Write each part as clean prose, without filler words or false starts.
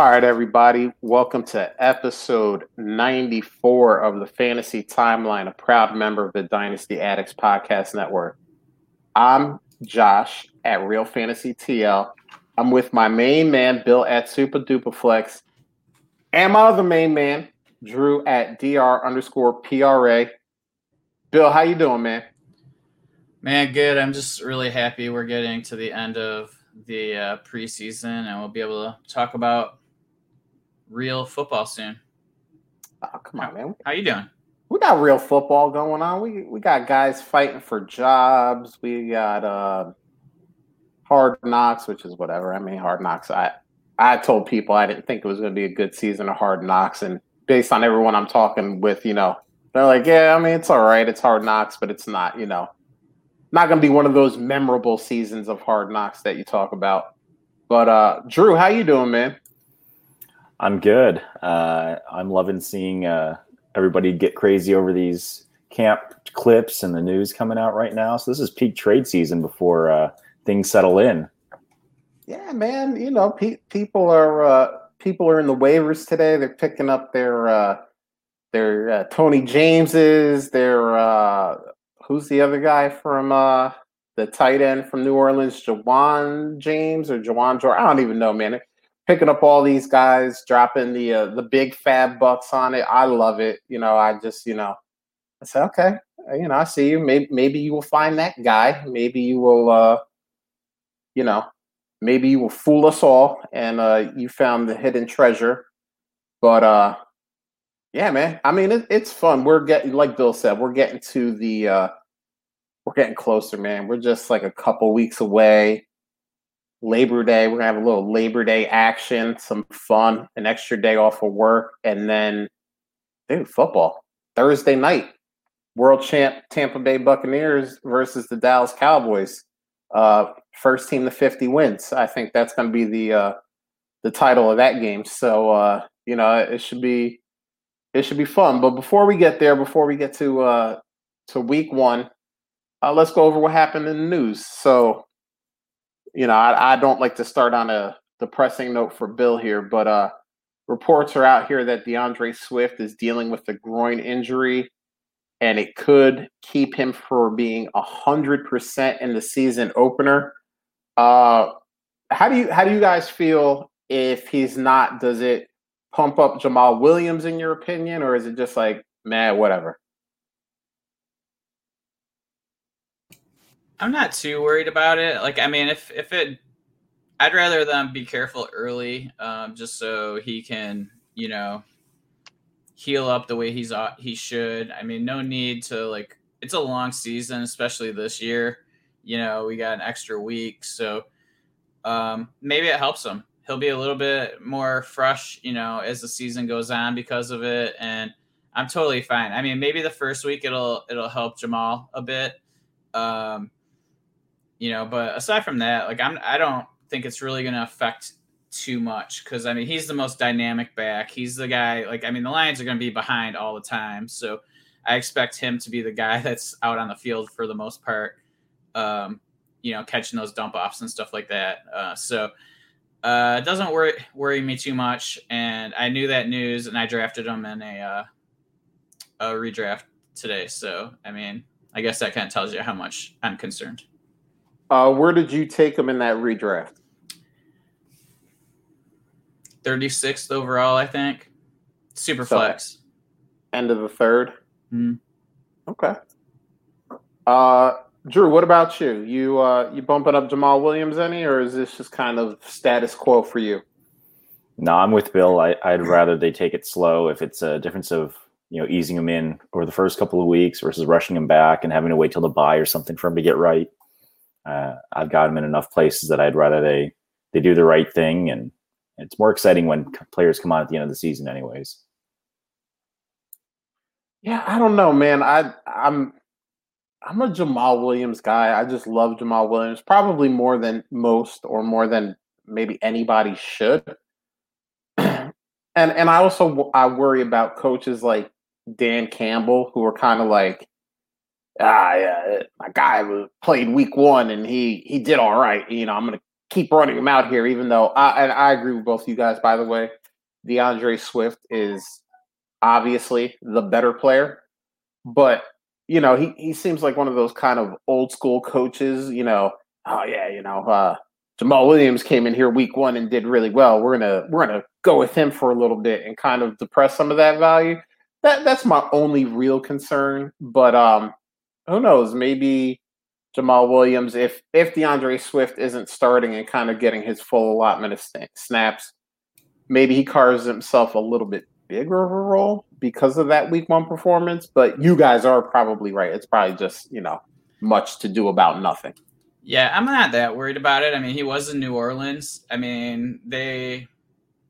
All right, everybody. Welcome to episode 94 of the Fantasy Timeline, a proud member of the Dynasty Addicts Podcast Network. I'm Josh at Real Fantasy TL. I'm with my main man, Bill at Super Duperflex, and my other main man, Drew at DR_PRA. Bill, how you doing, man? Man, good. I'm just really happy we're getting to the end of the preseason, and we'll be able to talk about real football soon. Oh, come on, man. How you doing? We got real football going on. We got guys fighting for jobs. We got Hard Knocks, which is whatever. I mean, Hard Knocks. I told people I didn't think it was going to be a good season of Hard Knocks, and based on everyone I'm talking with, you know, they're like, yeah, I mean, it's all right. It's Hard Knocks, but it's not, you know, not going to be one of those memorable seasons of Hard Knocks that you talk about. But Drew, how you doing, man? I'm good. I'm loving seeing everybody get crazy over these camp clips and the news coming out right now. So this is peak trade season before things settle in. Yeah, man. You know, people are in the waivers today. They're picking up their Tony Jameses, who's the other guy from the tight end from New Orleans, Jawan James or Jawan Jordan? I don't even know, man. Picking up all these guys, dropping the big fab bucks on it. I love it. You know, I just, you know, I said, okay, you know, I see you. Maybe you will find that guy. Maybe you will, you know, maybe you will fool us all. And you found the hidden treasure. But yeah, man, I mean, it's fun. We're getting, like Bill said, we're getting to the, we're getting closer, man. We're just like a couple weeks away. Labor Day, we're going to have a little Labor Day action, some fun, an extra day off of work. And then, dude, football. Thursday night, world champ Tampa Bay Buccaneers versus the Dallas Cowboys. First team to 50 wins. I think that's going to be the title of that game. So, you know, it should be fun. But before we get to to week one, let's go over what happened in the news. So, you know, I don't like to start on a depressing note for Bill here, but reports are out here that DeAndre Swift is dealing with a groin injury, and it could keep him from being 100% in the season opener. How do you guys feel if he's not? Does it pump up Jamal Williams in your opinion, or is it just like, man, whatever? I'm not too worried about it. Like, I mean, if I'd rather them be careful early, just so he can, you know, heal up the way he should. I mean, no need to, like, it's a long season, especially this year. You know, we got an extra week, so maybe it helps him. He'll be a little bit more fresh, you know, as the season goes on because of it. And I'm totally fine. I mean, maybe the first week it'll help Jamal a bit. You know, but aside from that, like, I don't think it's really going to affect too much because, I mean, he's the most dynamic back. He's the guy, like, I mean, the Lions are going to be behind all the time. So I expect him to be the guy that's out on the field for the most part, you know, catching those dump offs and stuff like that. It doesn't worry me too much. And I knew that news, and I drafted him in a redraft today. So, I mean, I guess that kind of tells you how much I'm concerned. Where did you take him in that redraft? 36th overall, I think. Super flex. End of the third? Mm-hmm. Okay. Drew, what about you? You bumping up Jamal Williams any, or is this just kind of status quo for you? No, I'm with Bill. I'd rather they take it slow if it's a difference of, you know, easing him in over the first couple of weeks versus rushing him back and having to wait till the bye or something for him to get right. I've got him in enough places that I'd rather they do the right thing, and it's more exciting when players come on at the end of the season anyways. Yeah, I don't know, man. I'm a Jamal Williams guy. I just love Jamal Williams, probably more than most or more than maybe anybody should. and I also worry about coaches like Dan Campbell, who are kind of like, yeah, my guy played week one and he did all right. You know, I'm going to keep running him out here, even though I agree with both you guys, by the way. DeAndre Swift is obviously the better player, but you know, he seems like one of those kind of old school coaches, you know, Jamal Williams came in here week one and did really well. We're gonna go with him for a little bit and kind of depress some of that value. That's my only real concern. But who knows? Maybe Jamal Williams, if DeAndre Swift isn't starting and kind of getting his full allotment of snaps, maybe he carves himself a little bit bigger of a role because of that week one performance. But you guys are probably right. It's probably just, you know, much to do about nothing. Yeah, I'm not that worried about it. I mean, he was in New Orleans. I mean, they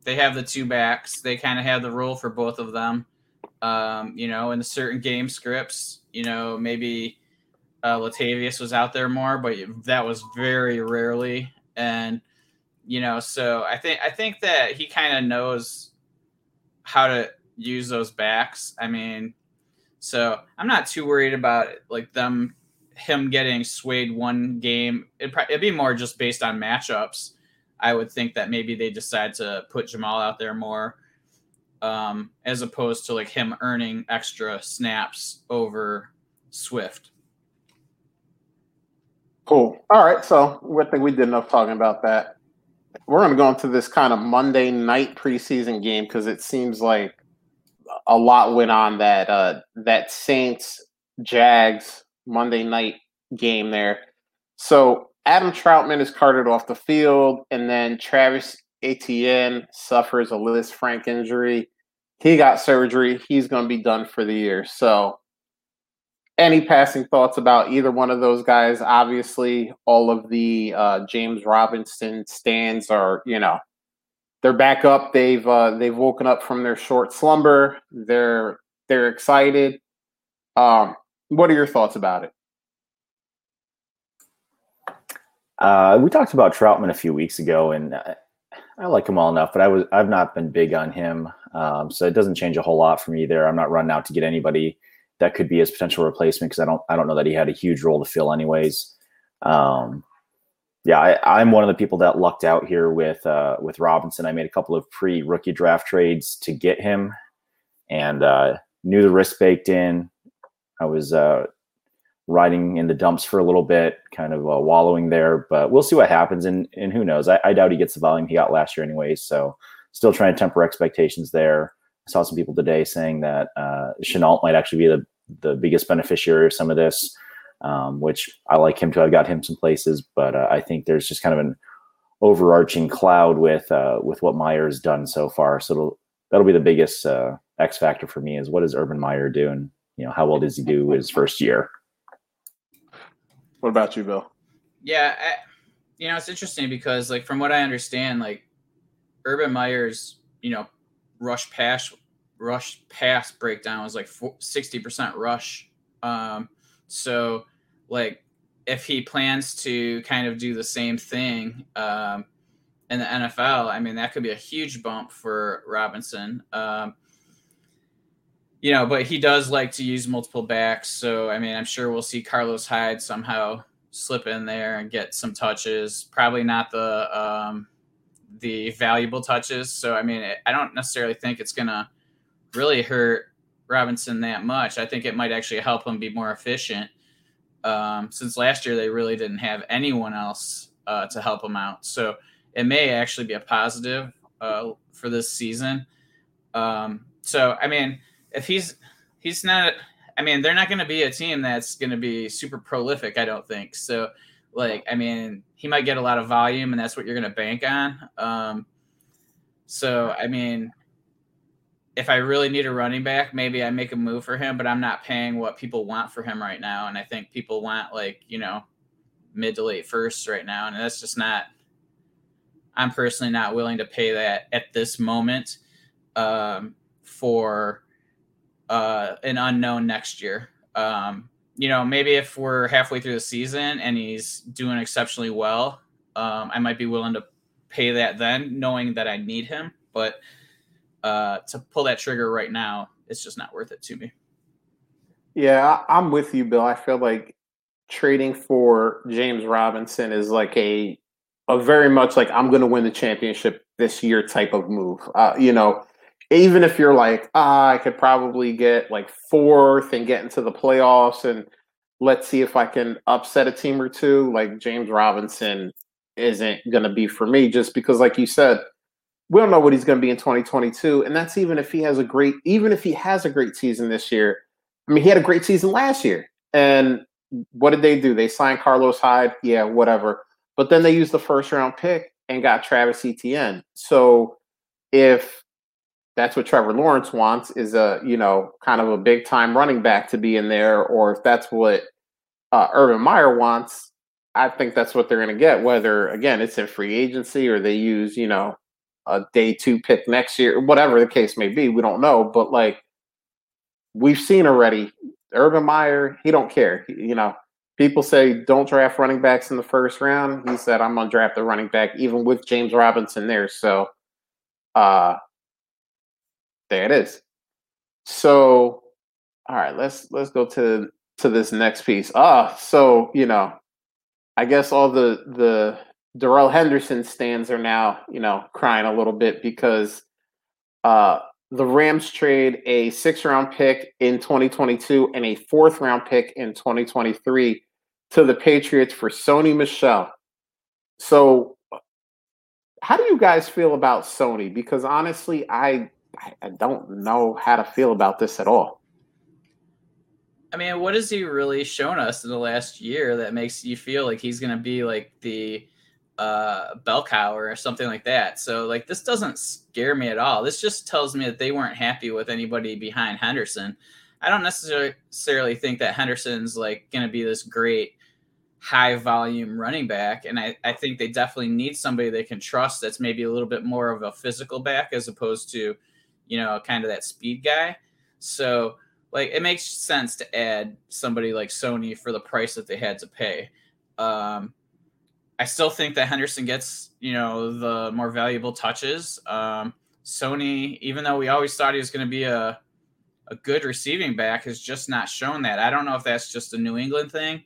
have the two backs. They kind of have the role for both of them. You know, in the certain game scripts, you know, maybe Latavius was out there more, but that was very rarely. And, you know, so I think that he kind of knows how to use those backs. I mean, so I'm not too worried about it, like him getting swayed one game. It'd be more just based on matchups. I would think that maybe they decide to put Jamal out there more, as opposed to like him earning extra snaps over Swift. Cool. All right. So I think we did enough talking about that. We're going to go into this kind of Monday night preseason game because it seems like a lot went on that Saints-Jags Monday night game there. So Adam Trautman is carted off the field, and then Travis Etienne suffers a Liz Frank injury. He got surgery. He's going to be done for the year. So any passing thoughts about either one of those guys? Obviously, all of the James Robinson stands are, you know, they're back up. They've woken up from their short slumber. They're excited. What are your thoughts about it? We talked about Trautman a few weeks ago, and I like him well enough, but I've not been big on him, so it doesn't change a whole lot for me there. I'm not running out to get anybody that could be his potential replacement because I don't know that he had a huge role to fill anyways. I'm one of the people that lucked out here with Robinson. I made a couple of pre-rookie draft trades to get him and knew the risk baked in. I was riding in the dumps for a little bit, kind of wallowing there, but we'll see what happens. And who knows? I doubt he gets the volume he got last year anyways, so still trying to temper expectations there. I saw some people today saying that Chenault might actually be the biggest beneficiary of some of this, which I like him too. I've got him some places, but I think there's just kind of an overarching cloud with what Meyer's done so far. So that'll be the biggest X factor for me is what does Urban Meyer do, and you know how well does he do his first year? What about you, Bill? Yeah, you know it's interesting because like from what I understand, like Urban Meyer's, you know, rush pass breakdown was like 60% rush. So like if he plans to kind of do the same thing in the NFL, I mean, that could be a huge bump for Robinson. You know, but he does like to use multiple backs. So, I mean, I'm sure we'll see Carlos Hyde somehow slip in there and get some touches, probably not the valuable touches. So, I mean, I don't necessarily think it's going to really hurt Robinson that much. I think it might actually help him be more efficient. Since last year, they really didn't have anyone else to help him out. So it may actually be a positive for this season. So, I mean, if he's not, I mean, they're not going to be a team that's going to be super prolific, I don't think. So, like, I mean, he might get a lot of volume, and that's what you're going to bank on. So, I mean, if I really need a running back, maybe I make a move for him, but I'm not paying what people want for him right now. And I think people want, like, you know, mid to late firsts right now. And that's just not – I'm personally not willing to pay that at this moment for an unknown next year. You know, maybe if we're halfway through the season and he's doing exceptionally well, I might be willing to pay that then, knowing that I need him. But to pull that trigger right now, it's just not worth it to me. Yeah, I'm with you, Bill. I feel like trading for James Robinson is like a a very much like I'm going to win the championship this year type of move. You know, even if you're like, I could probably get like fourth and get into the playoffs and let's see if I can upset a team or two, like James Robinson isn't going to be for me just because, like you said, we don't know what he's going to be in 2022. And that's even if he has a great season this year. I mean, he had a great season last year. And what did they do? They signed Carlos Hyde. Yeah, whatever. But then they used the first round pick and got Travis Etienne. So if that's what Trevor Lawrence wants, is a, you know, kind of a big time running back to be in there, or if that's what Urban Meyer wants, I think that's what they're going to get, whether, again, it's in free agency or they use, you know, a day two pick next year, whatever the case may be. We don't know. But like we've seen already, Urban Meyer, he don't care. You know, people say don't draft running backs in the first round. He said, I'm going to draft the running back, even with James Robinson there. So there it is. So, all right, let's go to this next piece. So, you know, I guess all the Darrell Henderson stands are now, you know, crying a little bit because the Rams trade a 6th round pick in 2022 and a 4th round pick in 2023 to the Patriots for Sony Michel. So how do you guys feel about Sony? Because honestly, I don't know how to feel about this at all. I mean, what has he really shown us in the last year that makes you feel like he's going to be like the bell cow or something like that? So like, this doesn't scare me at all. This just tells me that they weren't happy with anybody behind Henderson. I don't necessarily think that Henderson's like going to be this great high volume running back. And I think they definitely need somebody they can trust. That's maybe a little bit more of a physical back as opposed to, you know, kind of that speed guy. So like, it makes sense to add somebody like Sony for the price that they had to pay. I still think that Henderson gets, you know, the more valuable touches. Sony, even though we always thought he was going to be a good receiving back, has just not shown that. I don't know if that's just a New England thing.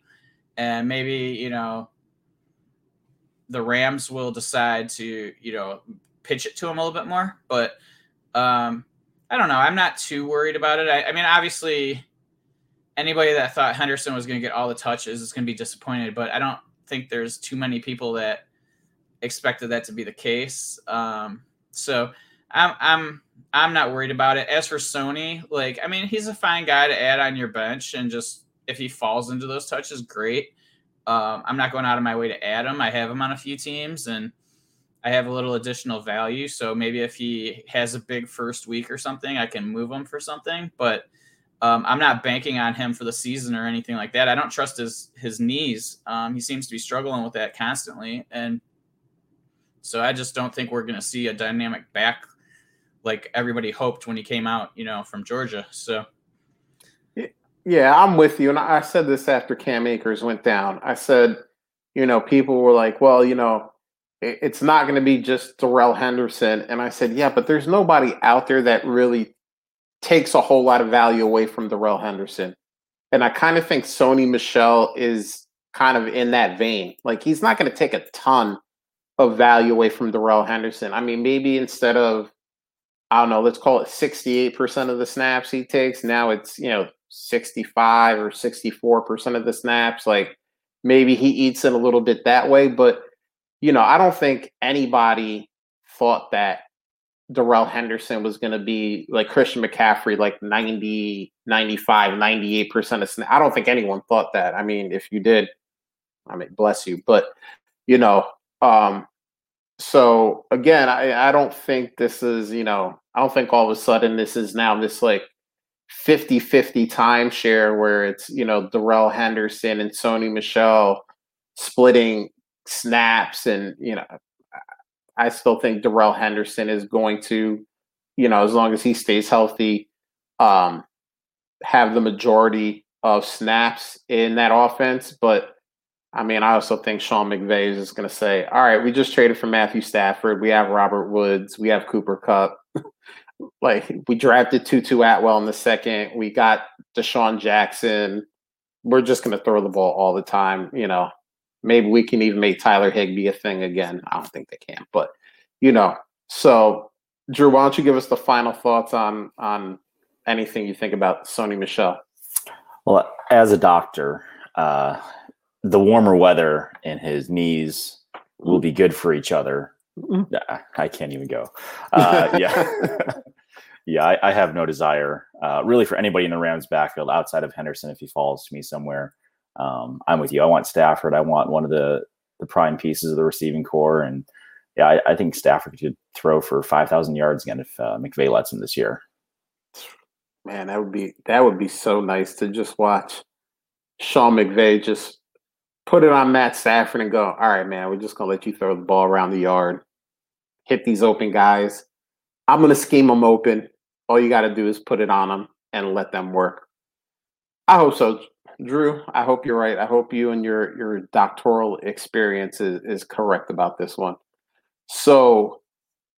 And maybe, you know, the Rams will decide to, you know, pitch it to him a little bit more. But I don't know. I'm not too worried about it. I mean, obviously, anybody that thought Henderson was going to get all the touches is going to be disappointed. But I don't think there's too many people that expected that to be the case. So I'm not worried about it. As for Sony, like, I mean, he's a fine guy to add on your bench, and just if he falls into those touches, great. I'm not going out of my way to add him. I have him on a few teams and I have a little additional value. So maybe if he has a big first week or something, I can move him for something, but I'm not banking on him for the season or anything like that. I don't trust his knees. He seems to be struggling with that constantly. And so I just don't think we're going to see a dynamic back like everybody hoped when he came out, you know, from Georgia. So. Yeah, I'm with you. And I said this after Cam Akers went down. I said, you know, people were like, well, you know, it's not going to be just Darrell Henderson. And I said, yeah, but there's nobody out there that really takes a whole lot of value away from Darrell Henderson. And I kind of think Sony Michel is kind of in that vein. Like, he's not going to take a ton of value away from Darrell Henderson. I mean, maybe instead of, I don't know, let's call it 68% of the snaps he takes, now it's, you know, 65 or 64% of the snaps. Like, maybe he eats it a little bit that way. But, you know, I don't think anybody thought that Darrell Henderson was going to be like Christian McCaffrey, like 90, 95, 98% of snaps. I don't think anyone thought that. I mean, if you did, I mean, bless you. But, you know, so again, I don't think this is, you know, I don't think all of a sudden this is now this like 50-50 timeshare where it's, you know, Darrell Henderson and Sony Michel splitting snaps. And, you know, I still think Darrell Henderson is going to, you know, as long as he stays healthy, have the majority of snaps in that offense. But, I mean, I also think Sean McVay is just going to say, all right, we just traded for Matthew Stafford. We have Robert Woods. We have Cooper Kupp. Like, we drafted Tutu Atwell in the second. We got Deshaun Jackson. We're just going to throw the ball all the time, you know. Maybe we can even make Tyler Higbee a thing again. I don't think they can, but you know. So, Drew, why don't you give us the final thoughts on anything you think about Sony Michel? Well, as a doctor, the warmer weather and his knees will be good for each other. Mm-hmm. I can't even go. Yeah, I have no desire really for anybody in the Rams backfield outside of Henderson if he falls to me somewhere. I'm with you. I want Stafford. I want one of the prime pieces of the receiving core. And yeah, I think Stafford could throw for 5,000 yards again if McVay lets him this year. Man, that would be so nice to just watch Sean McVay just put it on Matt Stafford and go, all right, man, we're just going to let you throw the ball around the yard, hit these open guys. I'm going to scheme them open. All you got to do is put it on them and let them work. I hope so. Drew, I hope you're right. I hope you and your doctoral experience is correct about this one. So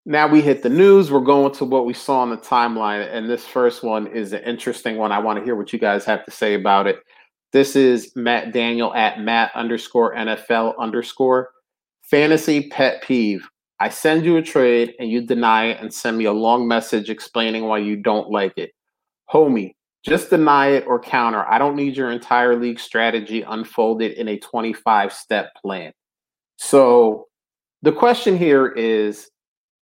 now we hit the news. We're going to what we saw on the timeline. And this first one is an interesting one. I want to hear what you guys have to say about it. This is Matt Daniel at Matt_NFL_ fantasy pet peeve. I send you a trade and you deny it and send me a long message explaining why you don't like it. Homie, just deny it or counter. I don't need your entire league strategy unfolded in a 25-step plan. So the question here is,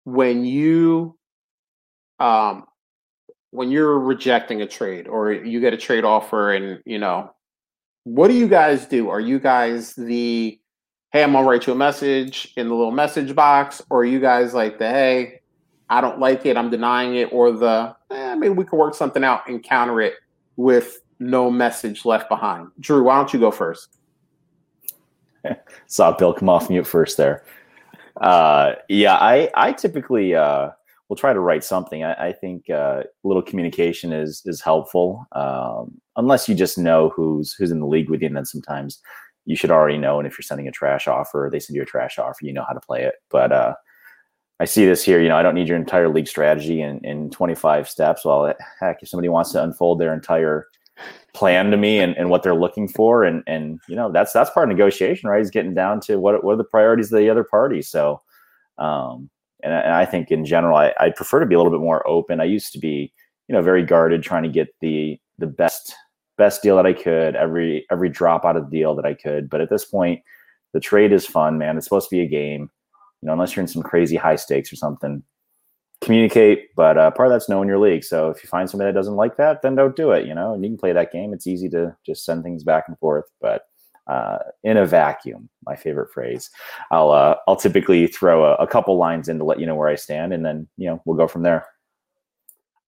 when you're rejecting a trade or you get a trade offer and, you know, what do you guys do? Are you guys the, hey, I'm going to write you a message in the little message box? Or are you guys like the, hey, I don't like it, I'm denying it? Or the, maybe we could work something out and counter it with no message left behind. Drew, why don't you go first? Saw Bill come off mute first there. I typically will try to write something. I think a little communication is helpful, unless you just know who's in the league with you, and then sometimes you should already know. And if you're sending a trash offer, they send you a trash offer, you know how to play it. But I see this here, you know, I don't need your entire league strategy in 25 steps. Well, heck, if somebody wants to unfold their entire plan to me and what they're looking for, and you know, that's part of negotiation, right? Is getting down to what are the priorities of the other party. So, and I think in general, I prefer to be a little bit more open. I used to be, you know, very guarded, trying to get the best deal that I could, every drop out of the deal that I could. But at this point, the trade is fun, man. It's supposed to be a game, you know, unless you're in some crazy high stakes or something. Communicate, but part of that's knowing your league. So if you find somebody that doesn't like that, then don't do it, you know, and you can play that game. It's easy to just send things back and forth, but in a vacuum, my favorite phrase, I'll typically throw a couple lines in to let you know where I stand, and then, you know, we'll go from there.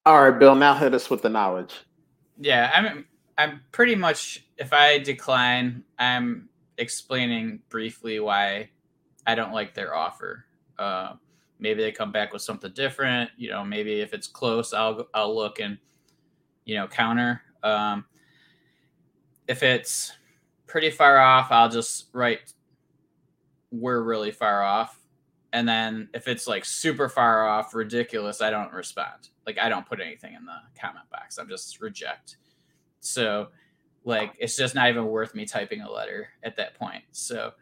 All right, Bill, now hit us with the knowledge. Yeah, I'm pretty much, if I decline, I'm explaining briefly why I don't like their offer. Maybe they come back with something different. You know, maybe if it's close, I'll look and, you know, counter. If it's pretty far off, I'll just write, we're really far off. And then if it's like super far off, ridiculous, I don't respond. Like, I don't put anything in the comment box. I'm just reject. So like, it's just not even worth me typing a letter at that point. So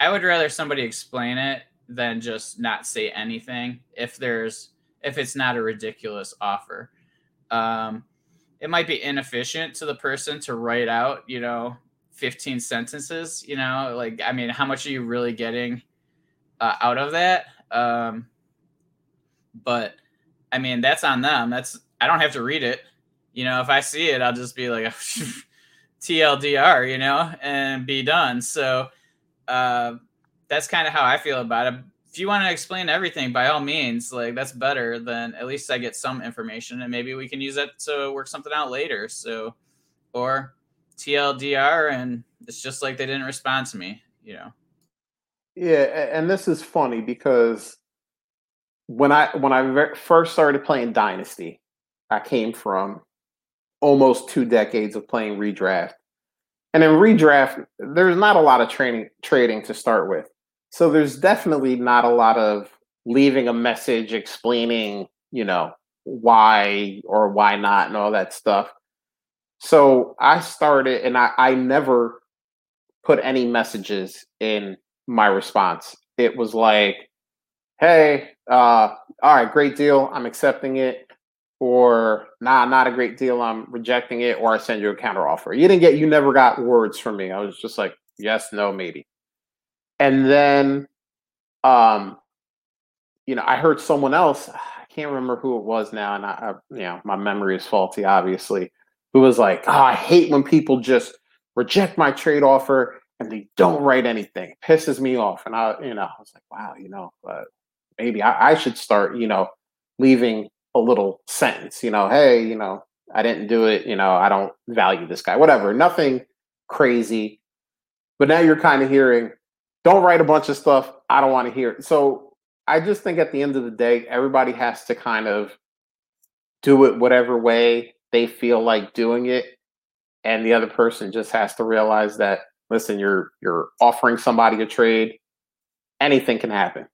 I would rather somebody explain it than just not say anything if it's not a ridiculous offer. It might be inefficient to the person to write out, you know, 15 sentences, you know, like, I mean, how much are you really getting out of that? But I mean, that's on them. I don't have to read it. You know, if I see it, I'll just be like, TLDR, you know, and be done. So, that's kind of how I feel about it. If you want to explain everything, by all means, like, that's better than, at least I get some information and maybe we can use that to work something out later. So, or TLDR, and it's just like they didn't respond to me, you know? Yeah. And this is funny because when I first started playing Dynasty, I came from almost 2 decades of playing redraft. And in redraft, there's not a lot of trading to start with. So there's definitely not a lot of leaving a message explaining, you know, why or why not and all that stuff. So I started, and I never put any messages in my response. It was like, hey, all right, great deal, I'm accepting it. Or, nah, not a great deal, I'm rejecting it. Or I send you a counteroffer. You never got words from me. I was just like, yes, no, maybe. And then, I heard someone else, I can't remember who it was now. And I my memory is faulty, obviously, who was like, oh, I hate when people just reject my trade offer and they don't write anything. It pisses me off. And I was like, wow, maybe I should start, leaving a little sentence, hey, I didn't do it, I don't value this guy, whatever, nothing crazy. But now you're kind of hearing, don't write a bunch of stuff, I don't want to hear it. So I just think at the end of the day, everybody has to kind of do it whatever way they feel like doing it. And the other person just has to realize that, listen, you're offering somebody a trade, anything can happen.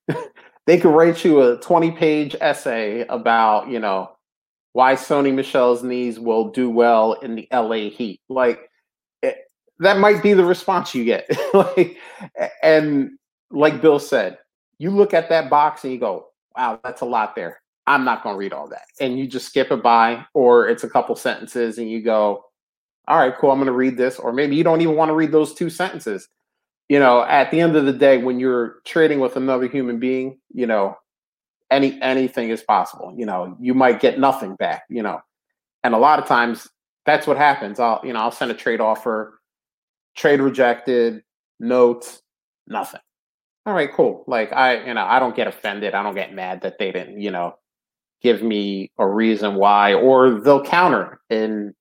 They could write you a 20-page essay about, why Sony Michel's knees will do well in the LA Heat. Like, that might be the response you get. And like Bill said, you look at that box and you go, wow, that's a lot there, I'm not going to read all that. And you just skip it by, or it's a couple sentences and you go, all right, cool, I'm going to read this. Or maybe you don't even want to read those two sentences. At the end of the day, when you're trading with another human being, anything is possible. You might get nothing back, and a lot of times that's what happens. I'll send a trade offer, trade rejected, notes, nothing. All right, cool. Like I don't get offended. I don't get mad that they didn't, give me a reason why, or they'll counter and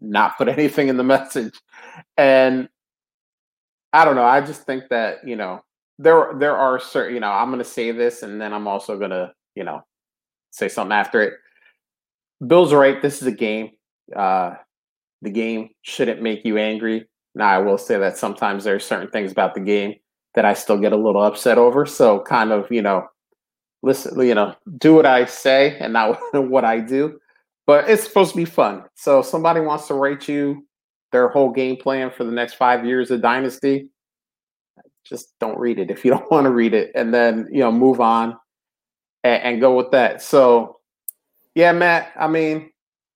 not put anything in the message. And I don't know. I just think that, there are certain, I'm going to say this, and then I'm also going to, say something after it. Bill's right. This is a game. The game shouldn't make you angry. Now, I will say that sometimes there are certain things about the game that I still get a little upset over. So kind of, listen, do what I say and not what I do. But it's supposed to be fun. So if somebody wants to write you their whole game plan for the next 5 years of Dynasty, just don't read it if you don't want to read it, and then move on and go with that. So yeah, Matt, I mean,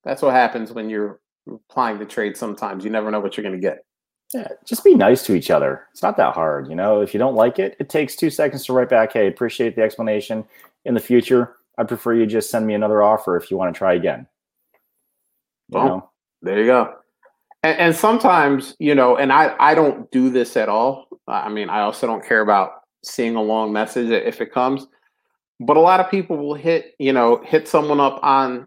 that's what happens when you're applying to trade. Sometimes you never know what you're going to get. Yeah, just be nice to each other. It's not that hard. If you don't like it, it takes 2 seconds to write back, hey, appreciate the explanation, in the future I prefer you just send me another offer if you want to try again. There you go. And sometimes, and I don't do this at all. I mean, I also don't care about seeing a long message if it comes. But a lot of people will hit someone up on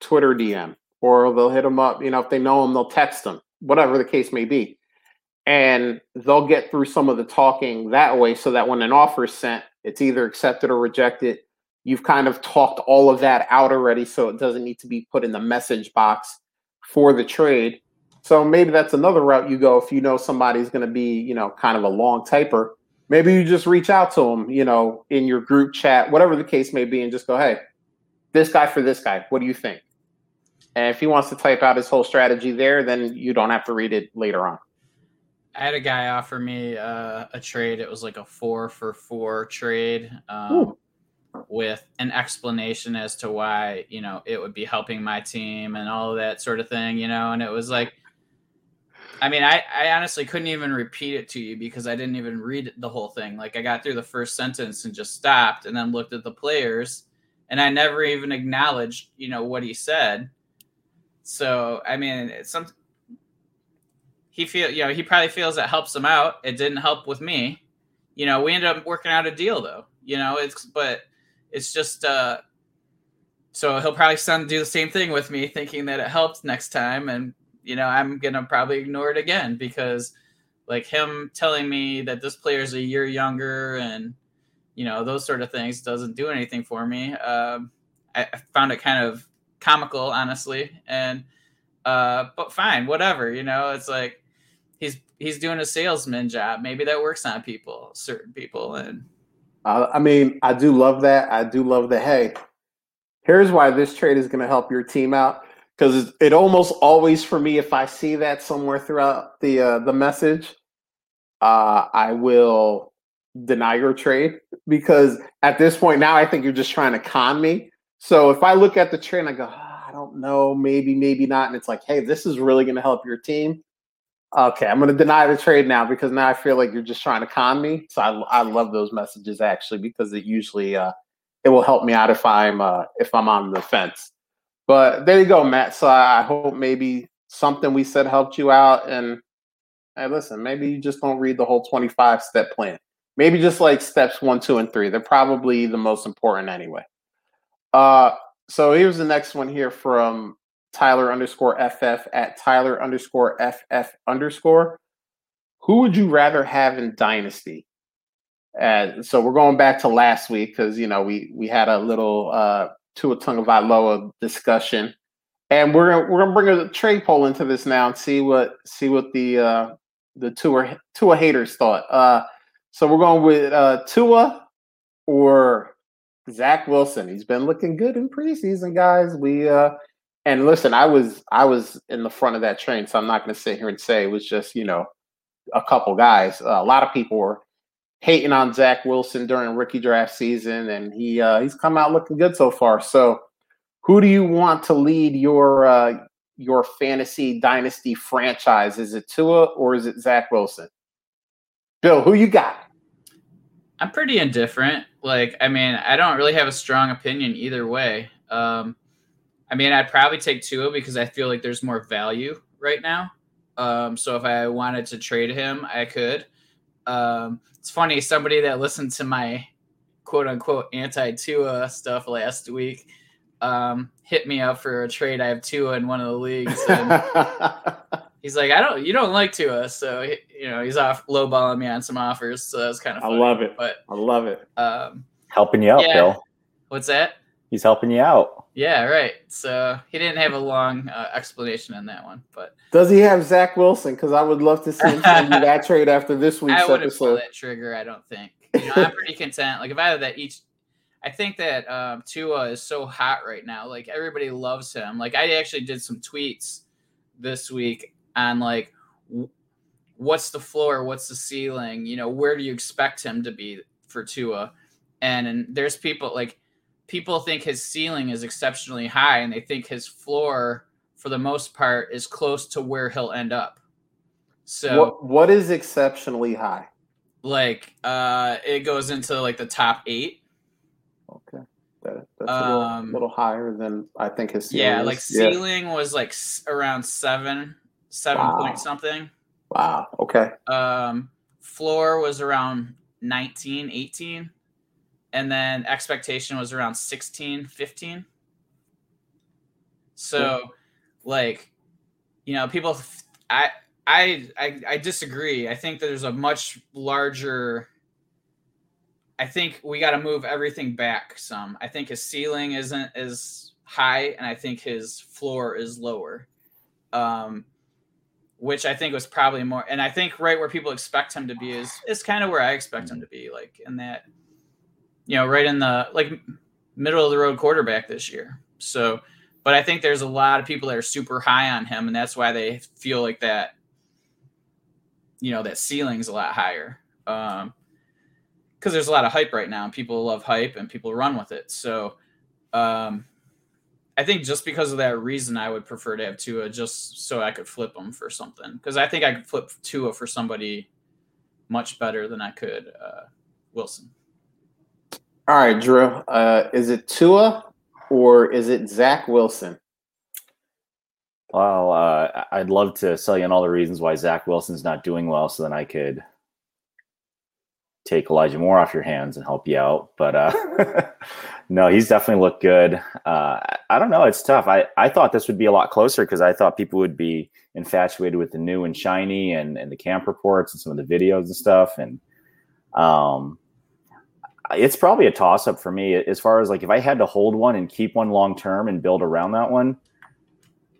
Twitter DM, or they'll hit them up, if they know them, they'll text them, whatever the case may be. And they'll get through some of the talking that way, so that when an offer is sent, it's either accepted or rejected. You've kind of talked all of that out already, so it doesn't need to be put in the message box for the trade. So maybe that's another route you go. If somebody's going to be, kind of a long typer, maybe you just reach out to them, in your group chat, whatever the case may be, and just go, hey, this guy for this guy, what do you think? And if he wants to type out his whole strategy there, then you don't have to read it later on. I had a guy offer me a trade. It was like a 4-for-4 trade with an explanation as to why, it would be helping my team and all of that sort of thing, and it was like, I mean, I honestly couldn't even repeat it to you because I didn't even read the whole thing. Like, I got through the first sentence and just stopped and then looked at the players, and I never even acknowledged, what he said. So, I mean, it's something he probably feels that helps him out. It didn't help with me. We ended up working out a deal though, it's just, so he'll probably do the same thing with me, thinking that it helps next time. And, I'm going to probably ignore it again, because like him telling me that this player's a year younger and, those sort of things doesn't do anything for me. I found it kind of comical, honestly. And, but fine, whatever, it's like, he's doing a salesman job. Maybe that works on certain people. And I mean, I do love that. Hey, here's why this trade is going to help your team out. Because it almost always, for me, if I see that somewhere throughout the message, I will deny your trade. Because at this point now, I think you're just trying to con me. So if I look at the trade and I go, oh, I don't know, maybe, maybe not. And it's like, hey, this is really going to help your team. Okay, I'm going to deny the trade now because now I feel like you're just trying to con me. So I love those messages, actually, because it usually it will help me out if I'm on the fence. But there you go, Matt. So I hope maybe something we said helped you out. And hey, listen, maybe you just don't read the whole 25-step plan. Maybe just like steps 1, 2, and 3. They're probably the most important anyway. So here's the next one here from Tyler_FF at Tyler_FF_. Who would you rather have in Dynasty? And so we're going back to last week because, you know, we had a little Tua Tagovailoa discussion, and we're gonna bring a trade poll into this now and see what the Tua haters thought. So we're going with Tua or Zach Wilson. He's been looking good in preseason, guys. We and listen, I was in the front of that train, so I'm not going to sit here and say it was just, you know, a couple guys. A lot of people were hating on Zach Wilson during rookie draft season, and he's come out looking good so far. So, who do you want to lead your fantasy dynasty franchise? Is it Tua or is it Zach Wilson? Bill, who you got? I'm pretty indifferent. Like, I mean, I don't really have a strong opinion either way. I mean, I'd probably take Tua because I feel like there's more value right now. So if I wanted to trade him, I could. It's funny, somebody that listened to my quote-unquote anti-Tua stuff last week hit me up for a trade. I have Tua in one of the leagues. And he's like, you don't like Tua. So, you know, he's off lowballing me on some offers. So that was kind of funny. I love it. But I love it. Helping you out, yeah. Bill. What's that? He's helping you out. Yeah, right. So he didn't have a long explanation on that one, but does he have Zach Wilson? Because I would love to see him do that trade after this week's episode. I wouldn't pull that trigger. I don't think. You know, I'm pretty content. Like if I had that each, I think that Tua is so hot right now. Like everybody loves him. Like I actually did some tweets this week on like what's the floor, what's the ceiling. You know, where do you expect him to be for Tua? And there's people like. People think his ceiling is exceptionally high, and they think his floor, for the most part, is close to where he'll end up. So, what is exceptionally high? Like, it goes into like the top 8. Okay, that's a little higher than I think his ceiling. Yeah, is. Like ceiling was like around 7 wow. Point something. Wow. Okay. Floor was around 19, 18. And then expectation was around 16, 15. So, like, you know, people, I disagree. I think that there's a much larger, I think we got to move everything back some. I think his ceiling isn't as high, and I think his floor is lower, which I think was probably more. And I think right where people expect him to be is kind of where I expect him to be, like in that. You know, right in the like middle of the road quarterback this year. So, but I think there's a lot of people that are super high on him, and that's why they feel like that, you know, that ceiling's a lot higher. Because there's a lot of hype right now, and people love hype and people run with it. So, I think just because of that reason, I would prefer to have Tua just so I could flip him for something. Because I think I could flip Tua for somebody much better than I could Wilson. All right, Drew. Is it Tua or is it Zach Wilson? Well, I'd love to sell you on all the reasons why Zach Wilson's not doing well, so then I could take Elijah Moore off your hands and help you out. But no, he's definitely looked good. I don't know. It's tough. I thought this would be a lot closer because I thought people would be infatuated with the new and shiny and the camp reports and some of the videos and stuff. And it's probably a toss-up for me as far as like if I had to hold one and keep one long-term and build around that one,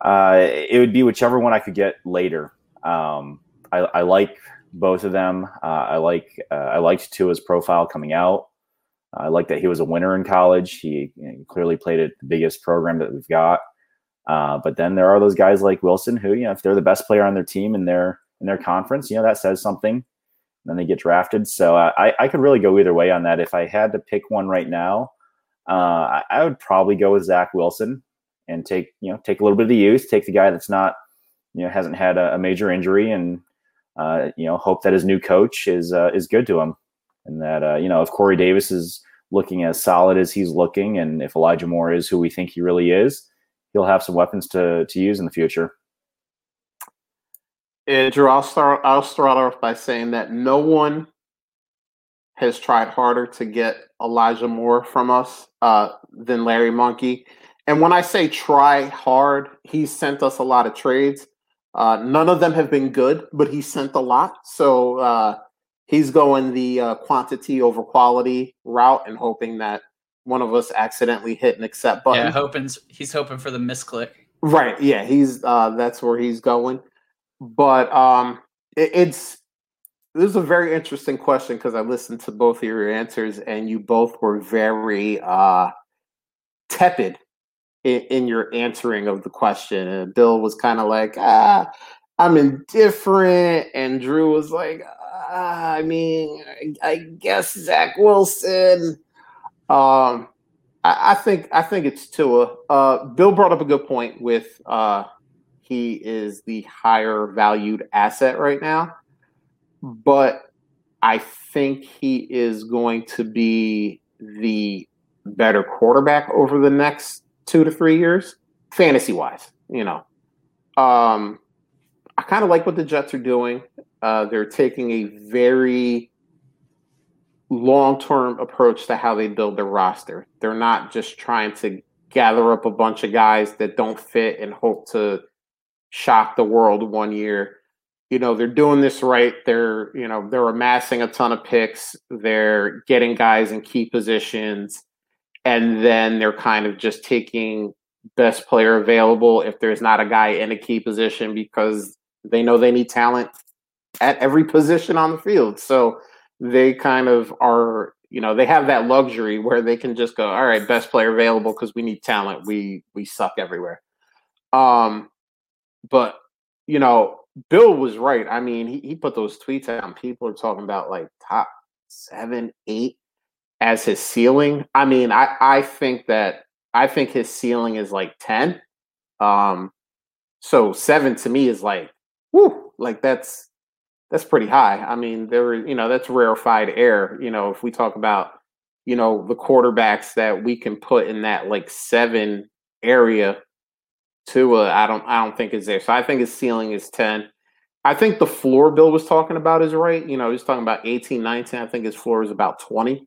it would be whichever one I could get later. I like both of them. I liked Tua's profile coming out. I like that he was a winner in college. He clearly played at the biggest program that we've got. But then there are those guys like Wilson who, you know, if they're the best player on their team in their conference, you know, that says something. And then they get drafted. So I could really go either way on that. If I had to pick one right now, I would probably go with Zach Wilson and take a little bit of the youth, take the guy that's not, you know, hasn't had a major injury, and you know, hope that his new coach is good to him, and that you know, if Corey Davis is looking as solid as he's looking, and if Elijah Moore is who we think he really is, he'll have some weapons to use in the future. Andrew, I'll start off by saying that no one has tried harder to get Elijah Moore from us than Larry Monkey. And when I say try hard, he sent us a lot of trades. None of them have been good, but he sent a lot. So he's going the quantity over quality route and hoping that one of us accidentally hit an accept button. Yeah, he's hoping for the misclick. Right. Yeah, that's where he's going. But this is a very interesting question, because I listened to both of your answers and you both were very tepid in your answering of the question. And Bill was kind of like, I'm indifferent. And Drew was like, I mean, I guess Zach Wilson. I think it's Tua. Bill brought up a good point with he is the higher valued asset right now. But I think he is going to be the better quarterback over the next 2 to 3 years, fantasy-wise, you know. I kind of like what the Jets are doing. They're taking a very long-term approach to how they build their roster. They're not just trying to gather up a bunch of guys that don't fit and hope to shock the world one year. You know, they're doing this right. They're, you know, they're amassing a ton of picks. They're getting guys in key positions. And then they're kind of just taking best player available if there's not a guy in a key position, because they know they need talent at every position on the field. So they kind of are, you know, they have that luxury where they can just go, all right, best player available because we need talent. We suck everywhere. But, you know, Bill was right. I mean, he put those tweets out. People are talking about like top 7, 8. As his ceiling. I mean, I think his ceiling is like 10. So 7 to me is like, whoo, like that's pretty high. I mean, there, you know, that's rarefied air. You know, if we talk about, you know, the quarterbacks that we can put in that like 7 area, Tua, I don't think is there. So I think his ceiling is 10. I think the floor Bill was talking about is right. You know, he's talking about 18, 19. I think his floor is about 20.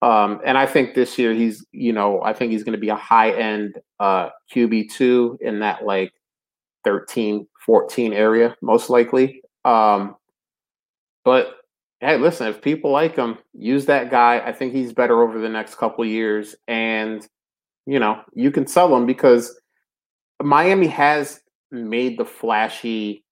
And I think this year he's, you know, I think he's going to be a high end QB2 in that like 13, 14 area, most likely. But hey, listen, if people like him, use that guy. I think he's better over the next couple of years. And, you know, you can sell him, because Miami has made the flashy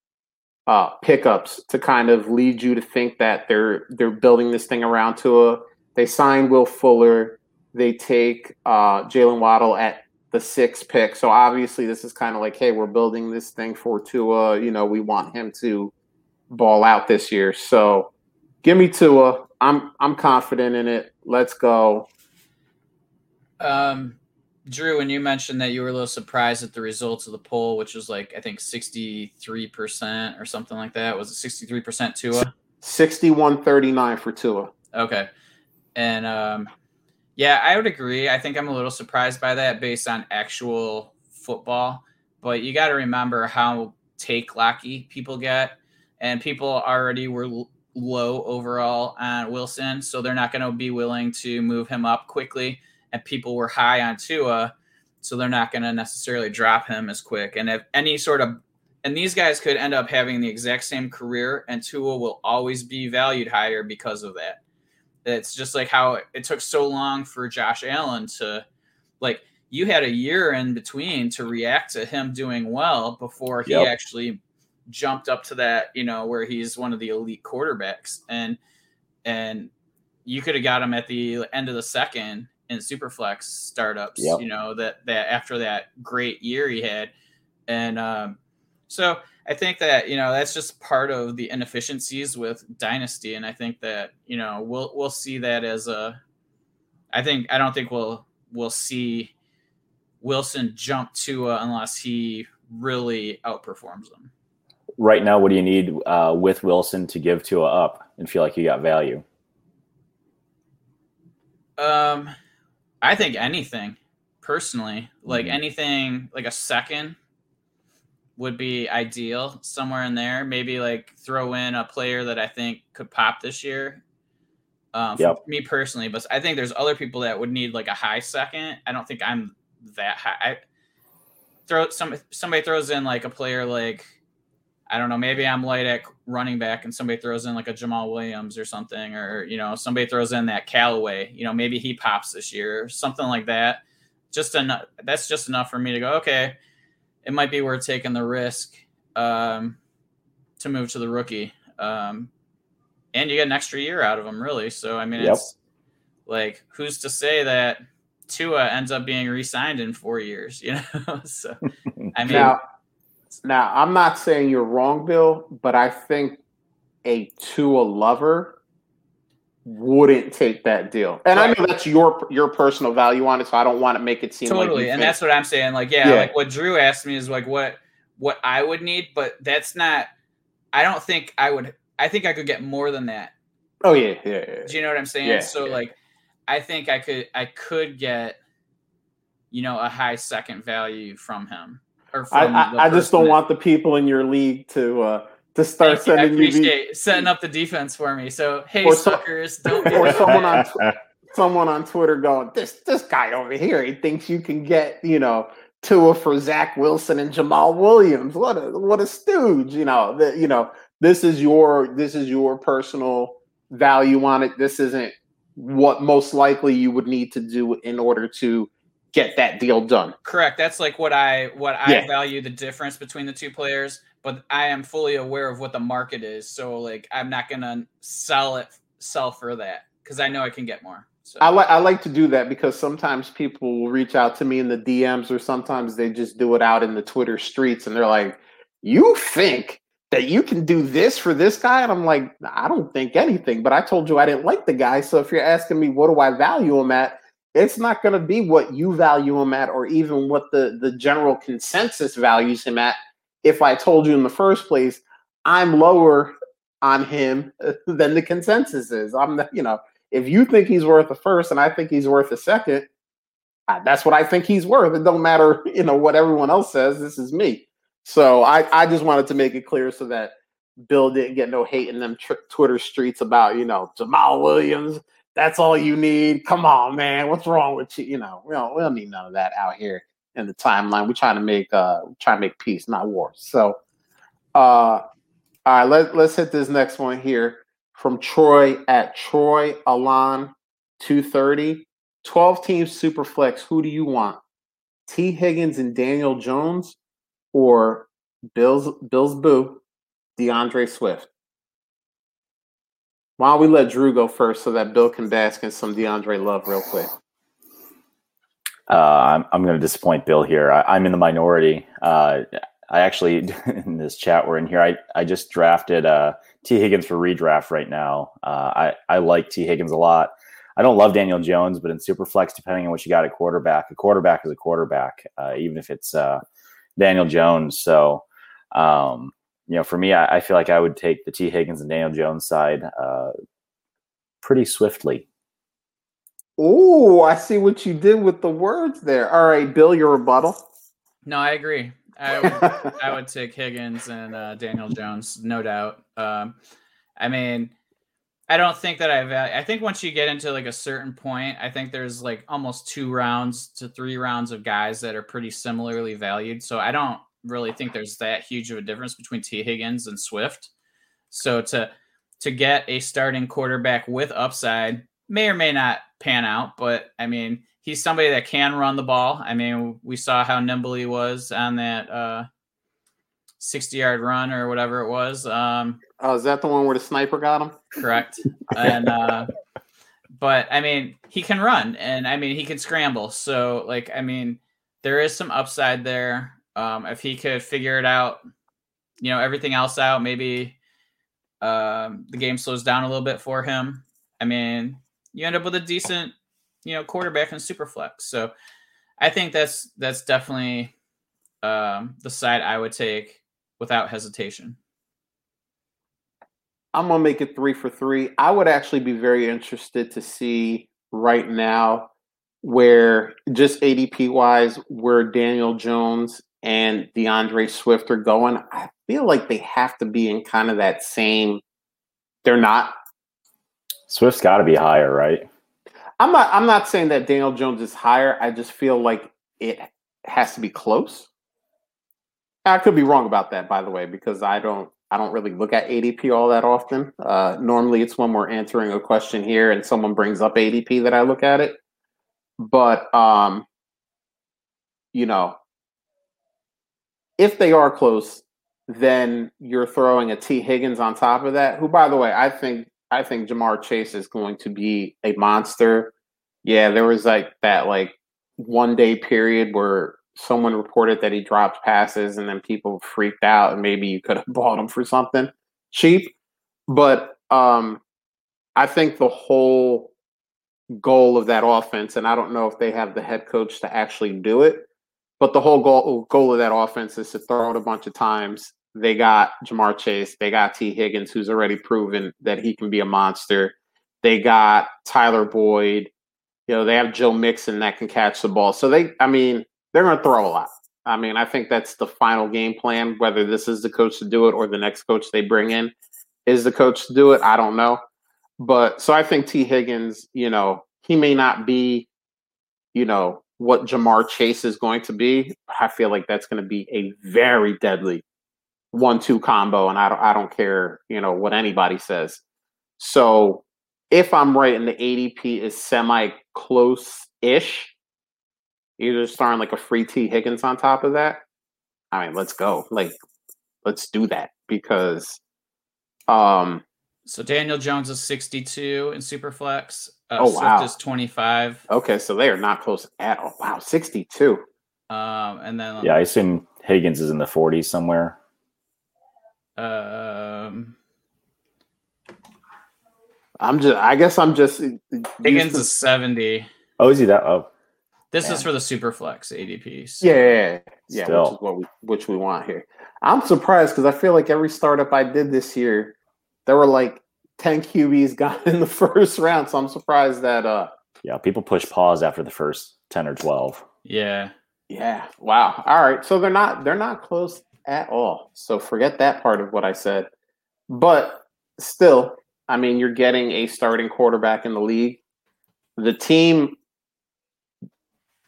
pickups to kind of lead you to think that they're building this thing around Tua. They sign Will Fuller. They take Jalen Waddle at the 6th pick. So obviously this is kind of like, hey, we're building this thing for Tua. You know, we want him to ball out this year. So give me Tua. I'm confident in it. Let's go. Drew, when you mentioned that you were a little surprised at the results of the poll, which was like, I think 63% or something like that. Was it 63% Tua? 61-39 for Tua. Okay. And, yeah, I would agree. I think I'm a little surprised by that based on actual football. But you got to remember how take-locky people get. And people already were low overall on Wilson, so they're not going to be willing to move him up quickly. And people were high on Tua, so they're not going to necessarily drop him as quick. And if any sort of – and these guys could end up having the exact same career, and Tua will always be valued higher because of that. It's just like how it took so long for Josh Allen to, like, you had a year in between to react to him doing well before he actually jumped up to that, you know, where he's one of the elite quarterbacks. And you could have got him at the end of the second and Superflex startups, you know, that after that great year he had. And so I think that, you know, that's just part of the inefficiencies with Dynasty. And I think that, you know, we'll see that as a, I don't think we'll see Wilson jump Tua unless he really outperforms them. Right now, what do you need with Wilson to give Tua up and feel like you got value? I think anything, personally, like anything, like a second would be ideal, somewhere in there. Maybe like throw in a player that I think could pop this year. For me personally, but I think there's other people that would need like a high second. I don't think I'm that high. Somebody throws in like a player like, I don't know, maybe I'm light at running back and somebody throws in like a Jamal Williams or something, or, you know, somebody throws in that Callaway, you know, maybe he pops this year or something like that. Just enough. That's just enough for me to go, okay, it might be worth taking the risk to move to the rookie. And you get an extra year out of him, really. So, I mean, it's like, who's to say that Tua ends up being re-signed in 4 years, you know? So, I mean. Now, I'm not saying you're wrong, Bill, but I think a Tua lover wouldn't take that deal. And I know that's your personal value on it, so I don't want to make it seem like you think. That's what I'm saying. Like, like what Drew asked me is like what I would need, but that's not – I don't think I would – I think I could get more than that. Oh, yeah. Do you know what I'm saying? Like I think I could get, you know, a high second value from him. I just don't want the people in your league to start sending you setting up the defense for me. So hey, suckers, don't get or someone on Twitter going, this guy over here, he thinks you can get, you know, Tua for Zach Wilson and Jamal Williams. What a stooge, you know. This is your personal value on it. This isn't what most likely you would need to do in order to get that deal done. Correct. That's like what I value the difference between the two players, but I am fully aware of what the market is. So like, I'm not going to sell for that because I know I can get more. So I like to do that because sometimes people will reach out to me in the DMs or sometimes they just do it out in the Twitter streets. And they're like, you think that you can do this for this guy? And I'm like, I don't think anything, but I told you I didn't like the guy. So if you're asking me, what do I value him at? It's not going to be what you value him at or even what the general consensus values him at. If I told you in the first place, I'm lower on him than the consensus is. If you think he's worth a first and I think he's worth a second, that's what I think he's worth. It don't matter, you know, what everyone else says. This is me. So I just wanted to make it clear so that Bill didn't get no hate in them Twitter streets about, you know, Jamal Williams. That's all you need. Come on, man. What's wrong with you? You know, we don't need none of that out here in the timeline. We're trying to make peace, not war. So, all right, let's hit this next one here from Troy at Troy Alon 230. 12-team Superflex. Who do you want? T. Higgins and Daniel Jones, or Bill's boo, DeAndre Swift? Why don't we let Drew go first so that Bill can bask in some DeAndre love real quick? I'm going to disappoint Bill here. I'm in the minority. I actually, in this chat we're in here, I just drafted T. Higgins for redraft right now. I like T. Higgins a lot. I don't love Daniel Jones, but in Superflex, depending on what you got at quarterback, a quarterback is a quarterback, even if it's Daniel Jones. So, you know, for me, I feel like I would take the T. Higgins and Daniel Jones side pretty swiftly. Oh, I see what you did with the words there. All right, Bill, your rebuttal. No, I agree. I would take Higgins and Daniel Jones, no doubt. I mean, I don't think that I think once you get into like a certain point, I think there's like almost 2 rounds to 3 rounds of guys that are pretty similarly valued. So I don't really think there's that huge of a difference between T. Higgins and Swift. So to get a starting quarterback with upside may or may not pan out, but I mean, he's somebody that can run the ball. I mean, we saw how nimble he was on that 60-yard run or whatever it was. Is that the one where the sniper got him? Correct. And But, I mean, he can run, and, I mean, he can scramble. So, like, I mean, there is some upside there. If he could figure it out, you know, everything else out, maybe the game slows down a little bit for him. I mean, you end up with a decent, you know, quarterback in Superflex. So, I think that's definitely the side I would take without hesitation. I'm going to make it 3 for 3. I would actually be very interested to see right now where just ADP-wise, where Daniel Jones and DeAndre Swift are going. I feel like they have to be in kind of that same – they're not. Swift's got to be higher, right? I'm not saying that Daniel Jones is higher. I just feel like it has to be close. I could be wrong about that, by the way, because I don't really look at ADP all that often. Normally, it's when we're answering a question here and someone brings up ADP that I look at it. But, you know, if they are close, then you're throwing a T. Higgins on top of that, who, by the way, I think Ja'Marr Chase is going to be a monster. Yeah, there was that 1 day period where someone reported that he dropped passes and then people freaked out and maybe you could have bought him for something cheap. But I think the whole goal of that offense, and I don't know if they have the head coach to actually do it, but the whole goal of that offense is to throw it a bunch of times. They got Ja'Marr Chase. They got T. Higgins, who's already proven that he can be a monster. They got Tyler Boyd. You know, they have Joe Mixon that can catch the ball. So they're going to throw a lot. I mean, I think that's the final game plan, whether this is the coach to do it or the next coach they bring in is the coach to do it. I don't know. But so I think T. Higgins, you know, he may not be, you know, what Ja'Marr Chase is going to be. I feel like that's going to be a very deadly 1-2 combo, and I don't care, you know, what anybody says. So if I'm right and the ADP is semi-close-ish, you're just throwing like a free T. Higgins on top of that. I mean, let's go. Like, let's do that because. So Daniel Jones is 62 in Superflex. Wow. Swift is 25. Okay, so they are not close at all. Wow, 62. And then I assume Higgins is in the 40s somewhere. I guess Higgins is 70. Oh, is he that? Oh. This is for the Superflex ADP. So. Yeah. Which is what we want here. I'm surprised because I feel like every startup I did this year, there were like 10 QBs got in the first round. So I'm surprised that people push pause after the first 10 or 12. Yeah. Yeah. Wow. All right. So they're not close at all. So forget that part of what I said. But still, I mean, you're getting a starting quarterback in the league. The team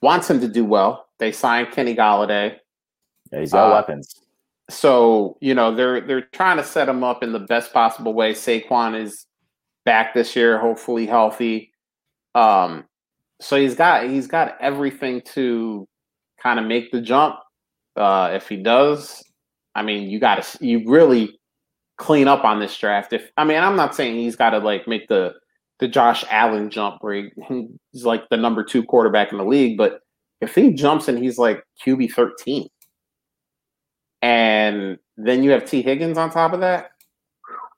wants him to do well. They signed Kenny Golladay. Yeah, he's got weapons. So, you know, they're trying to set him up in the best possible way. Saquon is back this year, hopefully healthy. So he's got everything to kind of make the jump. If he does, I mean, you really clean up on this draft. I'm not saying he's got to like make the Josh Allen jump where he's like the number 2 quarterback in the league, but if he jumps and he's like QB 13, and then you have T. Higgins on top of that,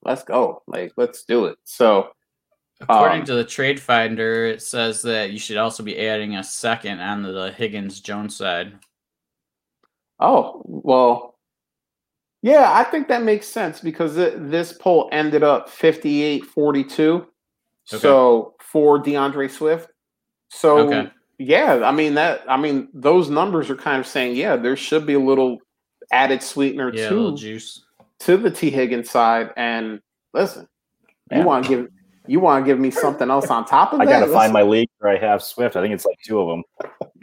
let's go. Like, let's do it. So, according to the Trade Finder, it says that you should also be adding a second on the Higgins-Jones side. Oh, well, yeah, I think that makes sense because this poll ended up 58-42. Okay. So for DeAndre Swift. So those numbers are kind of saying, yeah, there should be a little added sweetener to the T. Higgins side. And listen, you want to give me something else on top of that? I got to find my league where I have Swift. I think it's like 2 of them.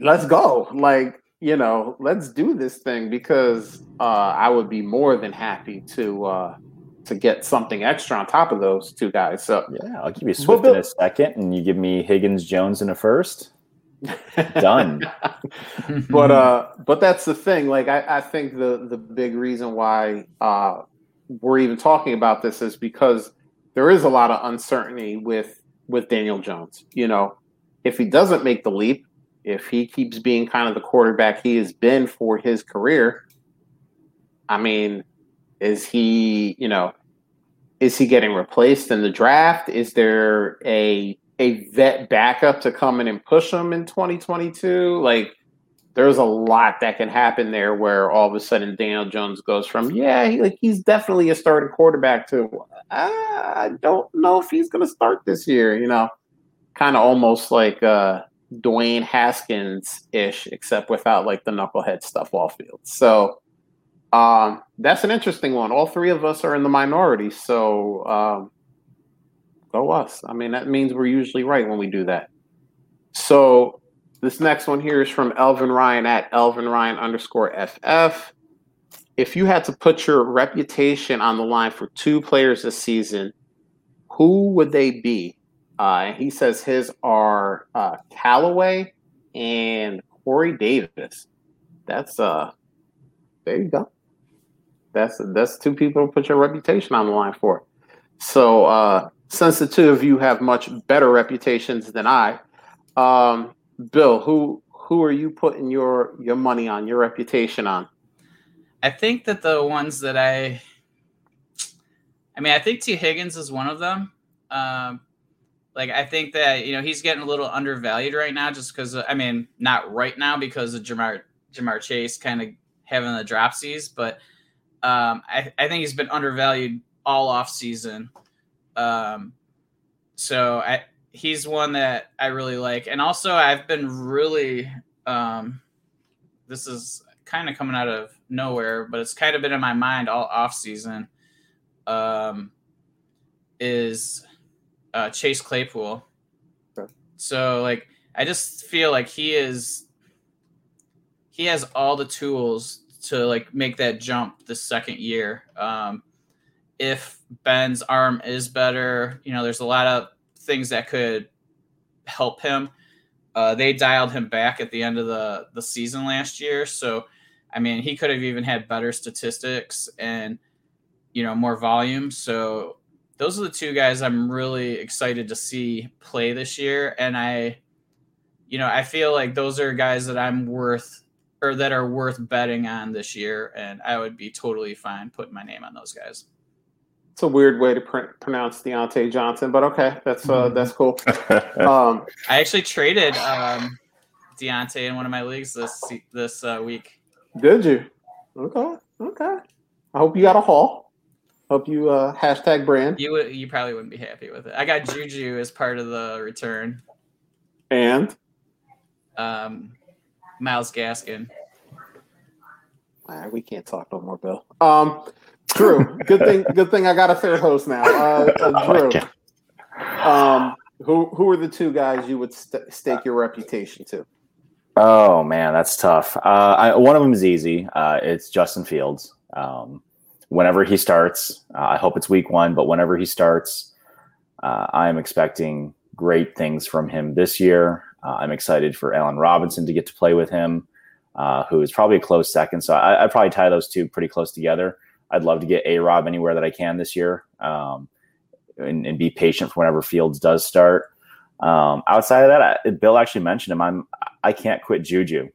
Let's go. Like, you know, let's do this thing because I would be more than happy to get something extra on top of those 2 guys. So yeah, I'll give you Swift in a second and you give me Higgins Jones in a first. Done. but that's the thing. Like I think the big reason why we're even talking about this is because there is a lot of uncertainty with with Daniel Jones. You know, if he doesn't make the leap, if he keeps being kind of the quarterback he has been for his career, I mean, is he, you know, is he getting replaced in the draft? Is there a vet backup to come in and push him in 2022? Like, there's a lot that can happen there where all of a sudden Daniel Jones goes from, he's definitely a starting quarterback to, I don't know if he's going to start this year, you know, kind of almost like Dwayne Haskins-ish, except without like the knucklehead stuff off field. So that's an interesting one. All three of us are in the minority. So go us. I mean, that means we're usually right when we do that. So this next one here is from Elvin Ryan at Elvin Ryan _FF. If you had to put your reputation on the line for two players this season, who would they be? And he says his are Callaway and Corey Davis. That's there you go. That's two people to put your reputation on the line for. So since the two of you have much better reputations than I, Bill, who are you putting your money on, your reputation on? I think that the ones that I think T. Higgins is one of them. I think that, you know, he's getting a little undervalued right now just because, I mean, not right now because of Ja'Marr Chase kind of having the dropsies, but I think he's been undervalued all offseason. So he's one that I really like. And also I've been really, this is kind of coming out of nowhere, but it's kind of been in my mind all off season, is Chase Claypool. Okay. So like, I just feel like he has all the tools to like make that jump the second year. If Ben's arm is better, you know, there's a lot of things that could help him. They dialed him back at the end of the season last year. So, I mean, he could have even had better statistics and, you know, more volume. So those are the two guys I'm really excited to see play this year. And I feel like those are guys that are worth betting on this year. And I would be totally fine putting my name on those guys. It's a weird way to pronounce Diontae Johnson, but okay, that's cool. I actually traded Diontae in one of my leagues this week. Did you? Okay. I hope you got a haul. Hope you hashtag brand. You probably wouldn't be happy with it. I got JuJu as part of the return, and Myles Gaskin. All right, we can't talk no more, Bill. Drew, good thing I got a fair host now. Drew, who are the two guys you would stake your reputation to? Oh man, that's tough. One of them is easy. It's Justin Fields. Whenever he starts, I hope it's week one, but whenever he starts, I am expecting great things from him this year. I'm excited for Allen Robinson to get to play with him, who is probably a close second. So I'd probably tie those two pretty close together. I'd love to get A-Rob anywhere that I can this year, and be patient for whenever Fields does start. Outside of that, Bill actually mentioned him. I can't quit JuJu.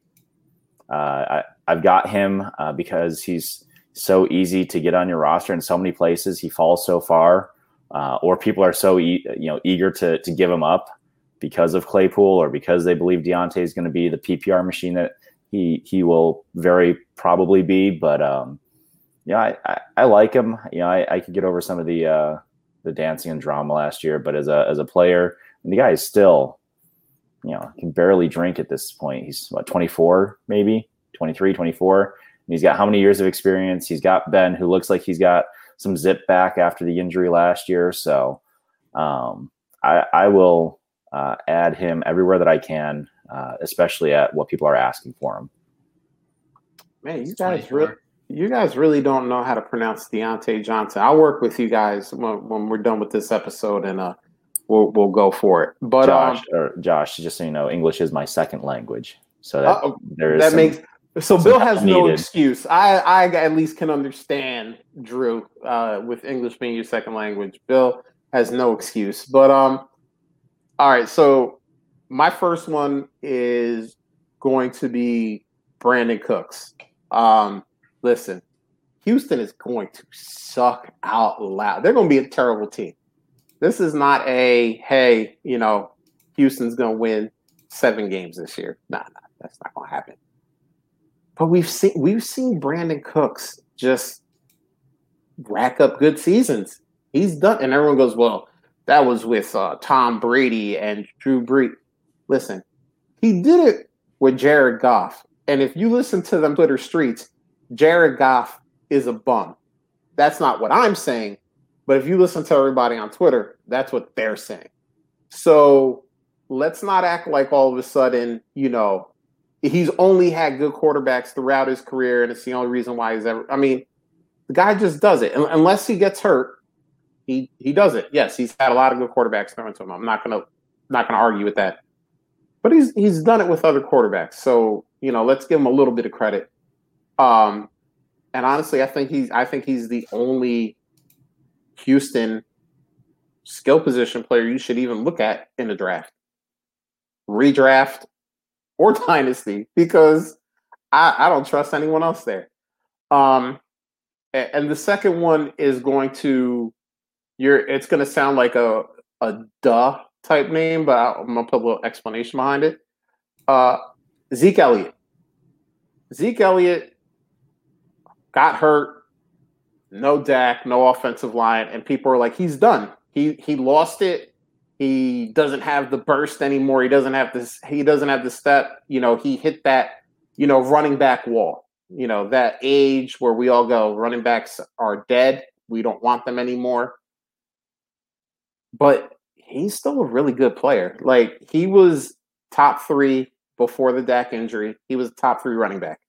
I've got him because he's so easy to get on your roster in so many places. He falls so far, or people are so eager to give him up because of Claypool or because they believe Diontae is going to be the PPR machine that he will very probably be, but. Yeah, I like him. You know, I could get over some of the dancing and drama last year, but as a player, and the guy is still, you know, can barely drink at this point. He's about 24, maybe 23, 24. And he's got how many years of experience? He's got Ben, who looks like he's got some zip back after the injury last year. So I will add him everywhere that I can, especially at what people are asking for him. Man, you guys really. You guys really don't know how to pronounce Diontae Johnson. I'll work with you guys when we're done with this episode, and we'll go for it. But Josh, just so you know, English is my second language, so Bill has no excuse. I at least can understand Drew with English being your second language. Bill has no excuse. But All right, so my first one is going to be Brandon Cooks. Listen, Houston is going to suck out loud. They're going to be a terrible team. This is not a, hey, you know, Houston's going to win 7 games this year. Nah, that's not going to happen. But we've seen Brandon Cooks just rack up good seasons. He's done, and everyone goes, well, that was with Tom Brady and Drew Brees. Listen, he did it with Jared Goff. And if you listen to them Twitter streets, Jared Goff is a bum. That's not what I'm saying. But if you listen to everybody on Twitter, that's what they're saying. So let's not act like all of a sudden, you know, he's only had good quarterbacks throughout his career, and it's the only reason why he's ever – I mean, the guy just does it. Unless he gets hurt, he does it. Yes, he's had a lot of good quarterbacks thrown to him. I'm not gonna argue with that. But he's done it with other quarterbacks. So, you know, let's give him a little bit of credit. And honestly, I think he's the only Houston skill position player you should even look at in a draft, redraft, or dynasty, because I don't trust anyone else there. And the second one is going to it's going to sound like a duh type name, but I'm going to put a little explanation behind it. Zeke Elliott. Zeke Elliott got hurt. No Dak, no offensive line, and people are like, he's done. He lost it. He doesn't have the burst anymore. He doesn't have the step. You know, he hit that, you know, running back wall. You know, that age where we all go, running backs are dead. We don't want them anymore. But he's still a really good player. Like, he was top 3 before the Dak injury. He was a top 3 running back.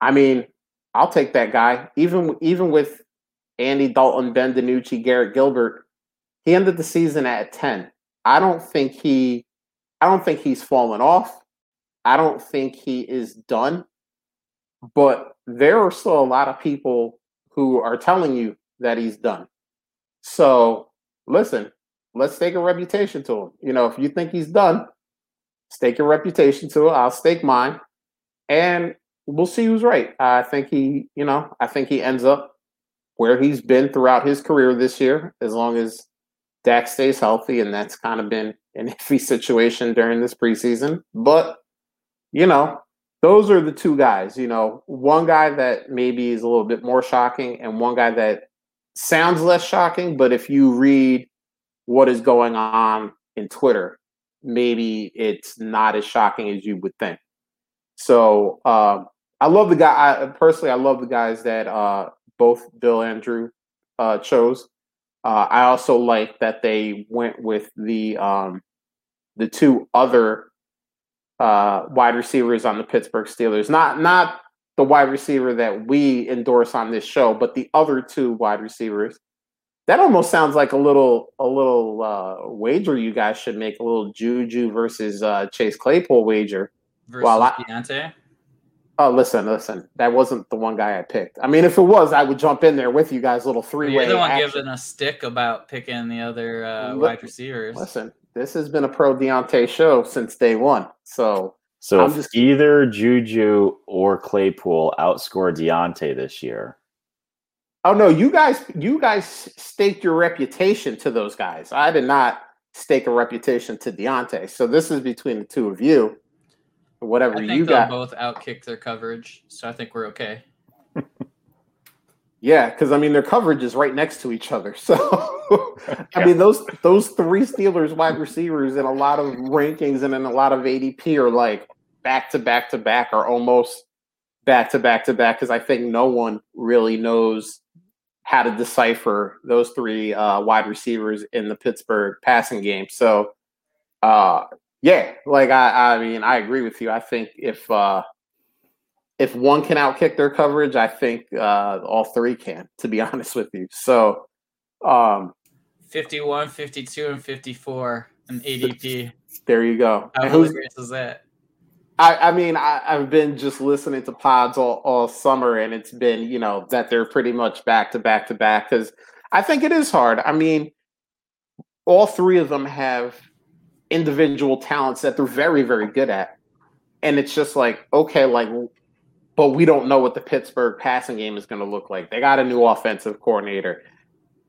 I mean, I'll take that guy. Even with Andy Dalton, Ben DiNucci, Garrett Gilbert, he ended the season at 10. I don't think he's fallen off. I don't think he is done. But there are still a lot of people who are telling you that he's done. So listen, let's stake a reputation to him. You know, if you think he's done, stake your reputation to him. I'll stake mine. And we'll see who's right. I think he ends up where he's been throughout his career this year, as long as Dak stays healthy, and that's kind of been an iffy situation during this preseason. But, you know, those are the two guys. You know, one guy that maybe is a little bit more shocking, and one guy that sounds less shocking, but if you read what is going on in Twitter, maybe it's not as shocking as you would think. So, I love the guy. I love the guys that both Bill and Drew chose. I also like that they went with the two other wide receivers on the Pittsburgh Steelers. Not the wide receiver that we endorse on this show, but the other two wide receivers. That almost sounds like a little wager you guys should make, a little JuJu versus Chase Claypool wager. Versus Diontae? Oh, listen. That wasn't the one guy I picked. I mean, if it was, I would jump in there with you guys, little three-way. You're the one giving a stick about picking the other wide receivers. Listen, this has been a pro Diontae show since day one. So I'm just either JuJu or Claypool outscore Diontae this year. Oh, no, you guys staked your reputation to those guys. I did not stake a reputation to Diontae. So this is between the two of you. Whatever you got, both outkick their coverage, so I think we're okay. Yeah, because I mean their coverage is right next to each other. So I mean those three Steelers wide receivers in a lot of rankings and in a lot of ADP are like back to back or almost back to back because I think no one really knows how to decipher those three wide receivers in the Pittsburgh passing game. So. Yeah, like I mean, I agree with you. I think if one can outkick their coverage, I think all three can, to be honest with you. So 51, 52, and 54 in ADP. There you go. How hilarious is that? I mean, I've been just listening to pods all summer, and it's been, you know, that they're pretty much back to back to back because I think it is hard. I mean, all three of them have individual talents that they're very, very good at. And it's just like, okay, like, but we don't know what the Pittsburgh passing game is going to look like. They got a new offensive coordinator.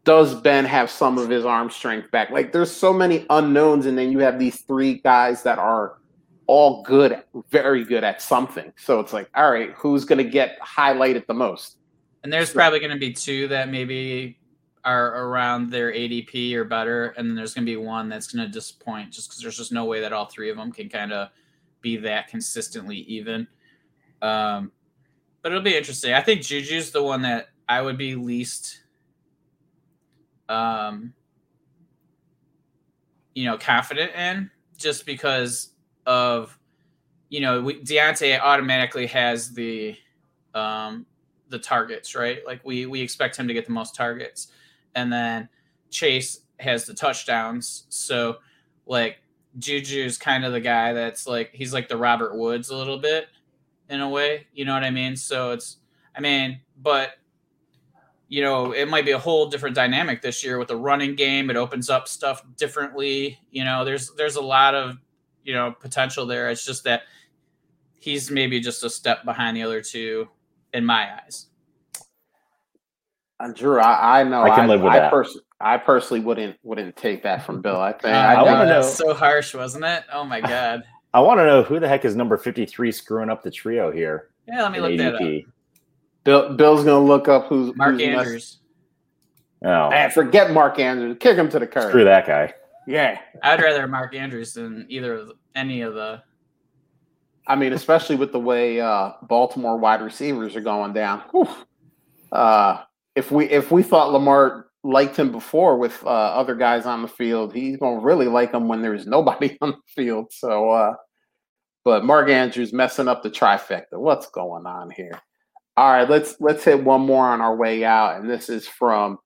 Does Ben have some of his arm strength back? Like, there's so many unknowns, and then you have these three guys that are all good, very good at something. So it's like, all right, who's going to get highlighted the most? And there's probably going to be two that maybe are around their ADP or better, and then there's going to be one that's going to disappoint just because there's just no way that all three of them can kind of be that consistently even. But it'll be interesting. I think Juju's the one that I would be least, confident in, just because of, Diontae automatically has the targets, right? Like we expect him to get the most targets, and then Chase has the touchdowns. So like Juju's kind of the guy that's like, he's like the Robert Woods a little bit in a way, you know what I mean? So it's, it might be a whole different dynamic this year with the running game. It opens up stuff differently. There's a lot of, potential there. It's just that he's maybe just a step behind the other two in my eyes. Drew, I know. I can live with that. I personally wouldn't take that from Bill. I think I want to know. That's so harsh, wasn't it? Oh my God. I want to know who the heck is number 53 screwing up the trio here. Yeah, let me look ADP. That up. Bill's gonna look up who's Mark Andrews. Oh, man, forget Mark Andrews. Kick him to the curb. Screw that guy. Yeah, I'd rather Mark Andrews than any of the. I mean, especially with the way Baltimore wide receivers are going down. If we thought Lamar liked him before with other guys on the field, he's going to really like him when there's nobody on the field. So, but Mark Andrews messing up the trifecta. What's going on here? All right, let's hit one more on our way out, and this is from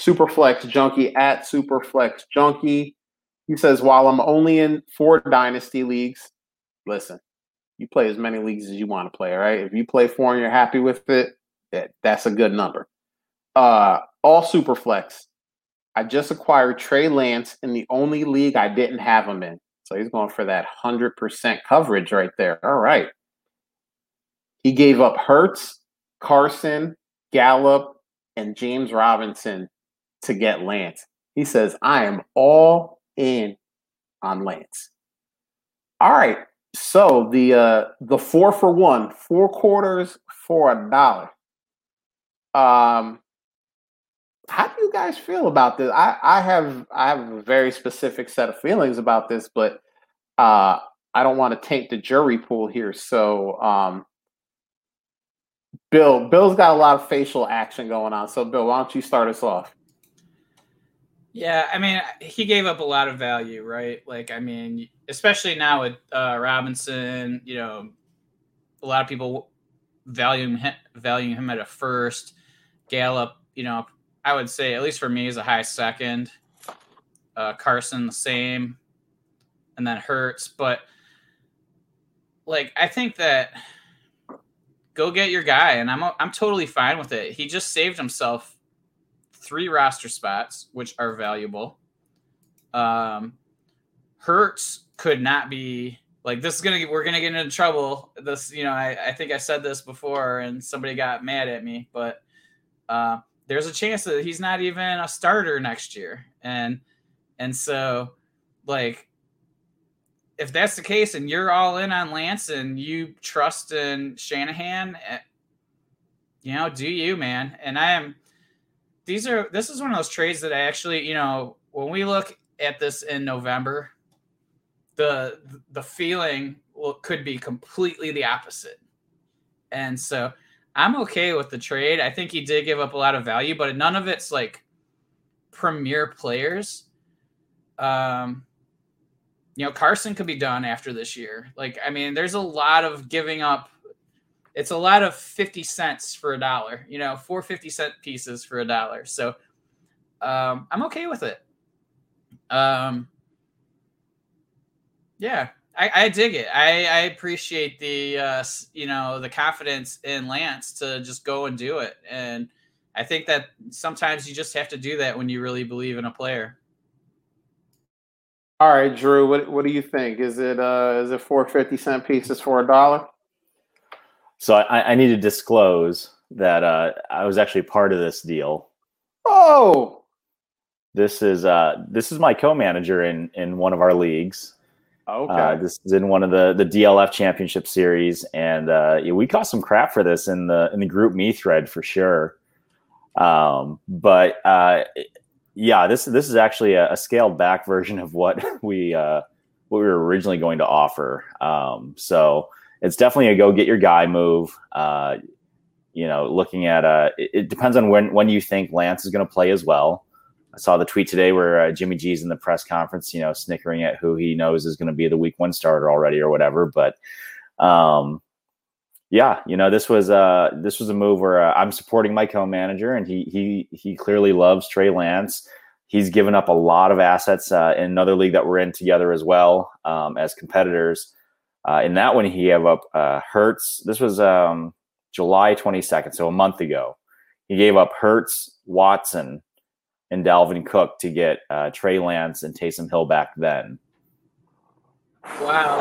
Superflex Junkie at Superflex Junkie. He says, while I'm only in 4 dynasty leagues, listen, you play as many leagues as you want to play, all right? If you play 4 and you're happy with it, that's a good number. All Superflex. I just acquired Trey Lance in the only league I didn't have him in. So he's going for that 100% coverage right there. All right. He gave up Hurts, Carson, Gallup, and James Robinson to get Lance. He says, I am all in on Lance. All right. So the 4-for-1, 4 quarters for $1. How do you guys feel about this? I have a very specific set of feelings about this, but I don't want to taint the jury pool here. So Bill's got a lot of facial action going on. So Bill, why don't you start us off? Yeah, I mean, he gave up a lot of value, right? Like, I mean, especially now with Robinson, a lot of people valuing him at a first. Gallup, I would say, at least for me, is a high second. Carson, the same. And then Hurts. But, like, I think that go get your guy, and I'm totally fine with it. He just saved himself 3 roster spots, which are valuable. Hurts could not be like this. We're gonna get into trouble. This, I think I said this before, and somebody got mad at me. But there's a chance that he's not even a starter next year, and so like if that's the case, and you're all in on Lance, and you trust in Shanahan, do you, man? And I am. This is one of those trades that I actually, when we look at this in November, the feeling could be completely the opposite. And so I'm okay with the trade. I think he did give up a lot of value, but none of it's like premier players. Carson could be done after this year. Like, I mean, there's a lot of giving up. It's a lot of 50 cents for $1, 4 50-cent pieces for $1. So I'm okay with it. I dig it. I appreciate the, the confidence in Lance to just go and do it. And I think that sometimes you just have to do that when you really believe in a player. All right, Drew, what do you think? Is it 4 50-cent pieces for $1? So I need to disclose that I was actually part of this deal. Oh, this is my co-manager in one of our leagues. Okay, this is in one of the DLF Championship Series, and we caught some crap for this in the group me thread for sure. Yeah, this is actually a scaled back version of what we were originally going to offer. So it's definitely a go get your guy move. Looking at it depends on when you think Lance is going to play as well. I saw the tweet today where Jimmy G's in the press conference, snickering at who he knows is going to be the week one starter already or whatever. But this was a move where I'm supporting my co-manager, and he clearly loves Trey Lance. He's given up a lot of assets in another league that we're in together as well, as competitors. In that one, he gave up Hurts. This was July 22nd, so a month ago. He gave up Hurts, Watson, and Dalvin Cook to get Trey Lance and Taysom Hill back then. Wow,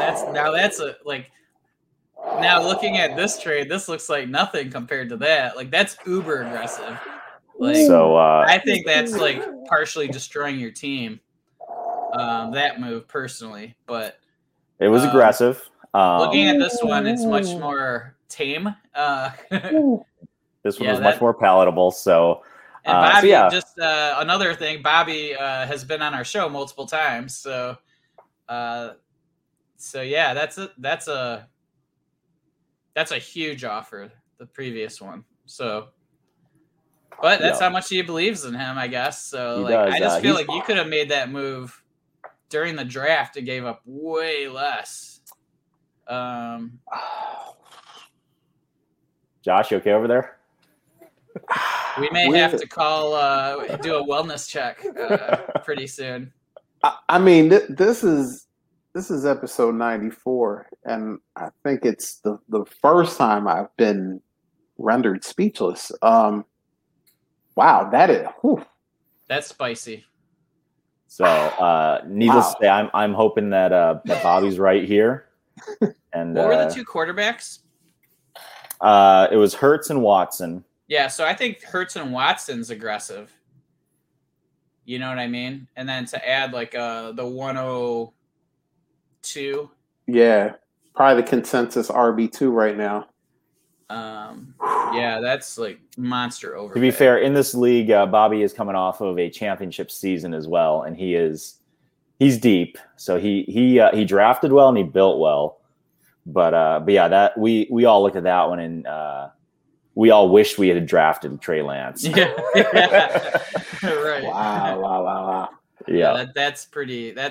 now looking at this trade, this looks like nothing compared to that. Like, that's uber aggressive. I think that's partially destroying your team. That move personally, but it was aggressive. Looking at this one, it's much more tame. This one was much more palatable. So, and Bobby, another thing. Bobby has been on our show multiple times. So, that's a huge offer, the previous one. So, but that's how much he believes in him, I guess. So, he does. I just feel like you could have made that move during the draft and gave up way less. Josh, you okay over there? We may have to call, do a wellness check pretty soon. This is episode 94, and I think it's the first time I've been rendered speechless. Wow, that is that's spicy. So, needless to say, I'm hoping that Bobby's right here. And what were the two quarterbacks? It was Hurts and Watson. Yeah, so I think Hurts and Watson's aggressive. You know what I mean? And then to add the 102. Yeah, probably the consensus RB2 right now. That's monster over. To be fair, in this league, Bobby is coming off of a championship season as well, and he's deep. So he drafted well and he built well. But that we all looked at that one and we all wished we had drafted Trey Lance. Yeah. Right. Wow. Yeah, that's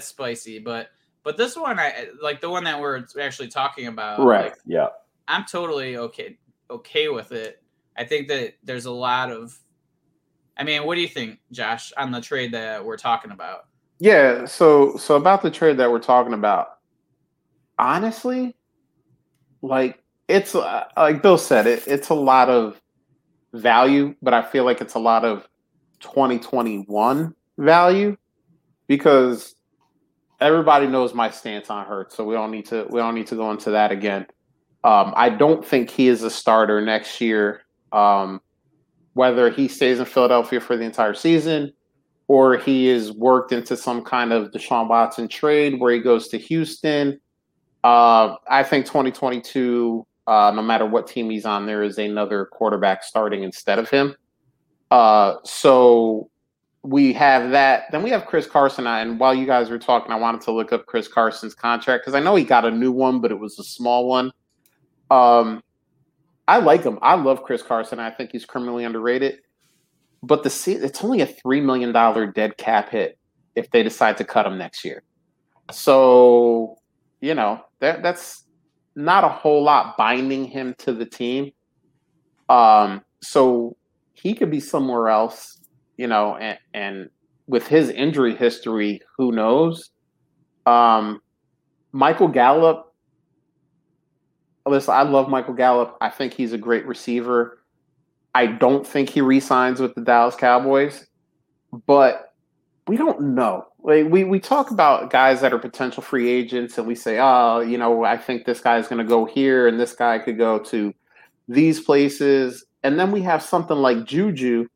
spicy, but. But this one, the one that we're actually talking about, right? I'm totally okay with it. I think that there's a lot of. I mean, what do you think, Josh, on the trade that we're talking about? Yeah, so about the trade that we're talking about. Honestly, it's like Bill said, it's a lot of value, but I feel like it's a lot of 2021 value because. Everybody knows my stance on Hurts, so we don't need to go into that again. I don't think he is a starter next year. Whether he stays in Philadelphia for the entire season or he is worked into some kind of Deshaun Watson trade where he goes to Houston, I think 2022, no matter what team he's on, there is another quarterback starting instead of him. So. We have that. Then we have Chris Carson. And while you guys were talking, I wanted to look up Chris Carson's contract because I know he got a new one, but it was a small one. I like him. I love Chris Carson. I think he's criminally underrated. But it's only a $3 million dead cap hit if they decide to cut him next year. So, that's not a whole lot binding him to the team. So he could be somewhere else. And with his injury history, who knows? Michael Gallup. Listen, I love Michael Gallup. I think he's a great receiver. I don't think he re-signs with the Dallas Cowboys, but we don't know. Like we talk about guys that are potential free agents and we say, oh, you know, I think this guy is going to go here and this guy could go to these places. And then we have something like JuJu,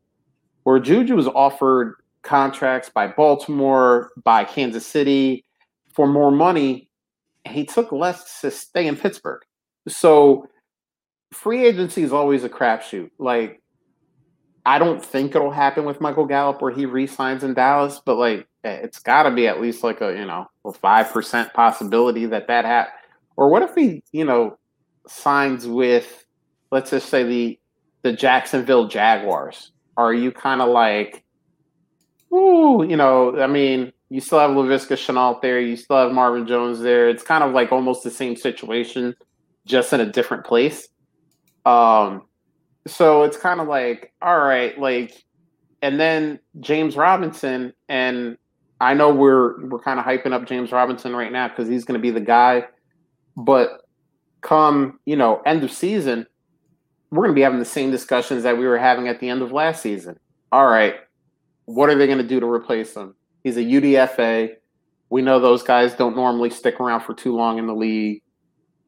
where JuJu is offered contracts by Baltimore, by Kansas City for more money. He took less to stay in Pittsburgh. So free agency is always a crapshoot. Like, I don't think it'll happen with Michael Gallup where he re-signs in Dallas, but like, it's got to be at least like a, you know, a 5% possibility that happens. Or what if he, you know, signs with, let's just say the Jacksonville Jaguars? Are you kind of like, ooh, you know, I mean, you still have Laviska Shenault there. You still have Marvin Jones there. It's kind of like almost the same situation, just in a different place. So it's kind of like, all right, like, and then James Robinson, and I know we're kind of hyping up James Robinson right now because he's going to be the guy, but come, you know, end of season, we're going to be having the same discussions that we were having at the end of last season. All right, what are they going to do to replace him? He's a UDFA. We know those guys don't normally stick around for too long in the league.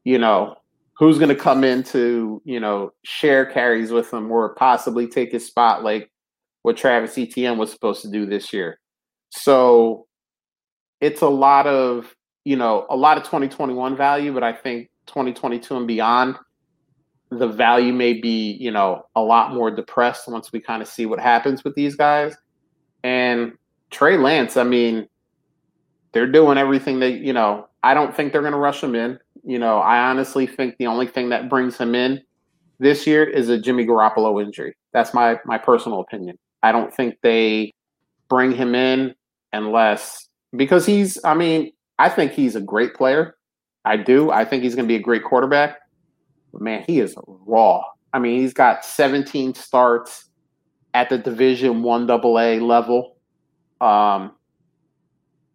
You know, who's going to come in to, you know, share carries with him or possibly take his spot, like what Travis Etienne was supposed to do this year. So it's a lot of, you know, a lot of 2021 value, but I think 2022 and beyond, the value may be, you know, a lot more depressed once we kind of see what happens with these guys. And Trey Lance, I mean, they're doing everything that, you know, I don't think they're going to rush him in. You know, I honestly think the only thing that brings him in this year is a Jimmy Garoppolo injury. That's my personal opinion. I don't think they bring him in unless – because he's – I mean, I think he's a great player. I do. I think he's going to be a great quarterback. But, man, he is raw. I mean, he's got 17 starts at the Division I AA level.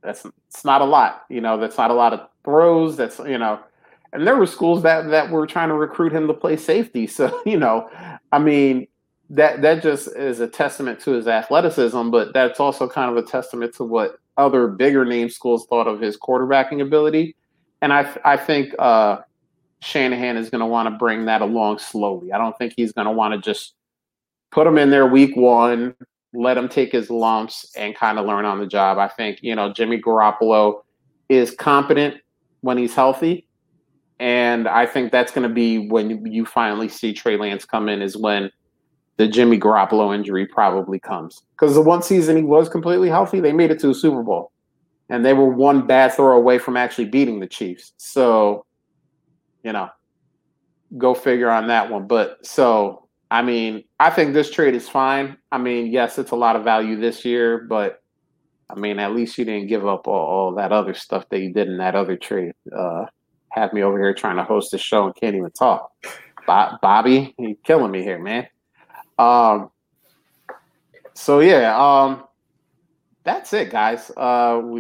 It's not a lot. You know, that's not a lot of throws. That's, you know – and there were schools that were trying to recruit him to play safety. So, you know, I mean, that just is a testament to his athleticism, but that's also kind of a testament to what other bigger name schools thought of his quarterbacking ability. And I think Shanahan is going to want to bring that along slowly. I don't think he's going to want to just put him in there week one, let him take his lumps and kind of learn on the job. I think, you know, Jimmy Garoppolo is competent when he's healthy. And I think that's going to be when you finally see Trey Lance come in, is when the Jimmy Garoppolo injury probably comes. Because the one season he was completely healthy, they made it to a Super Bowl. And they were one bad throw away from actually beating the Chiefs. So, you know, go figure on that one. But so, I mean, I think this trade is fine. I mean, yes, it's a lot of value this year, but, I mean, at least you didn't give up all that other stuff that you did in that other trade. Have me over here trying to host this show and can't even talk. Bobby, you're killing me here, man. So, that's it, guys.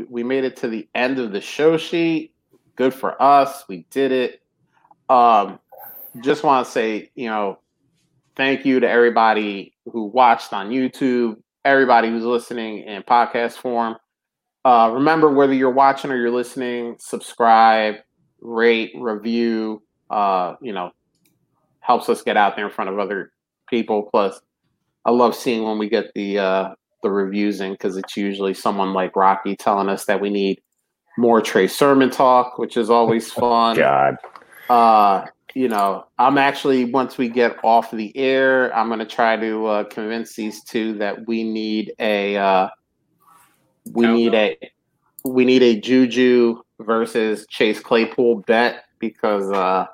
We made it to the end of the show sheet. Good for us. We did it. Just want to say, you know, thank you to everybody who watched on YouTube, everybody who's listening in podcast form. Remember, whether you're watching or you're listening, subscribe, rate, review, you know, helps us get out there in front of other people. Plus, I love seeing when we get the reviews in, because it's usually someone like Rocky telling us that we need more Trey Sermon talk, which is always fun. God. You know, I'm actually, once we get off the air, I'm going to try to convince these two that we need a JuJu versus Chase Claypool bet, because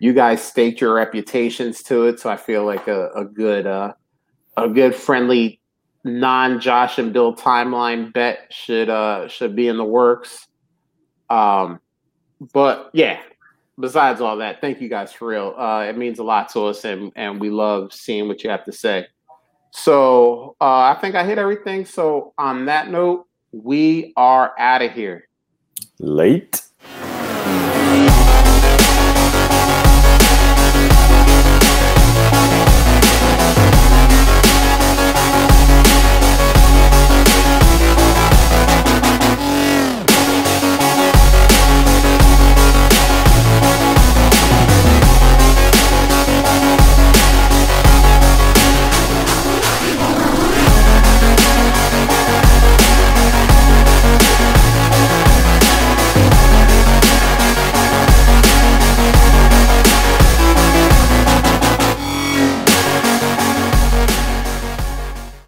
you guys staked your reputations to it. So I feel like a good friendly non-Josh and Bill timeline bet should be in the works. But yeah, besides all that, thank you guys for real. It means a lot to us, and we love seeing what you have to say. So I think I hit everything. So on that note, we are out of here. Late.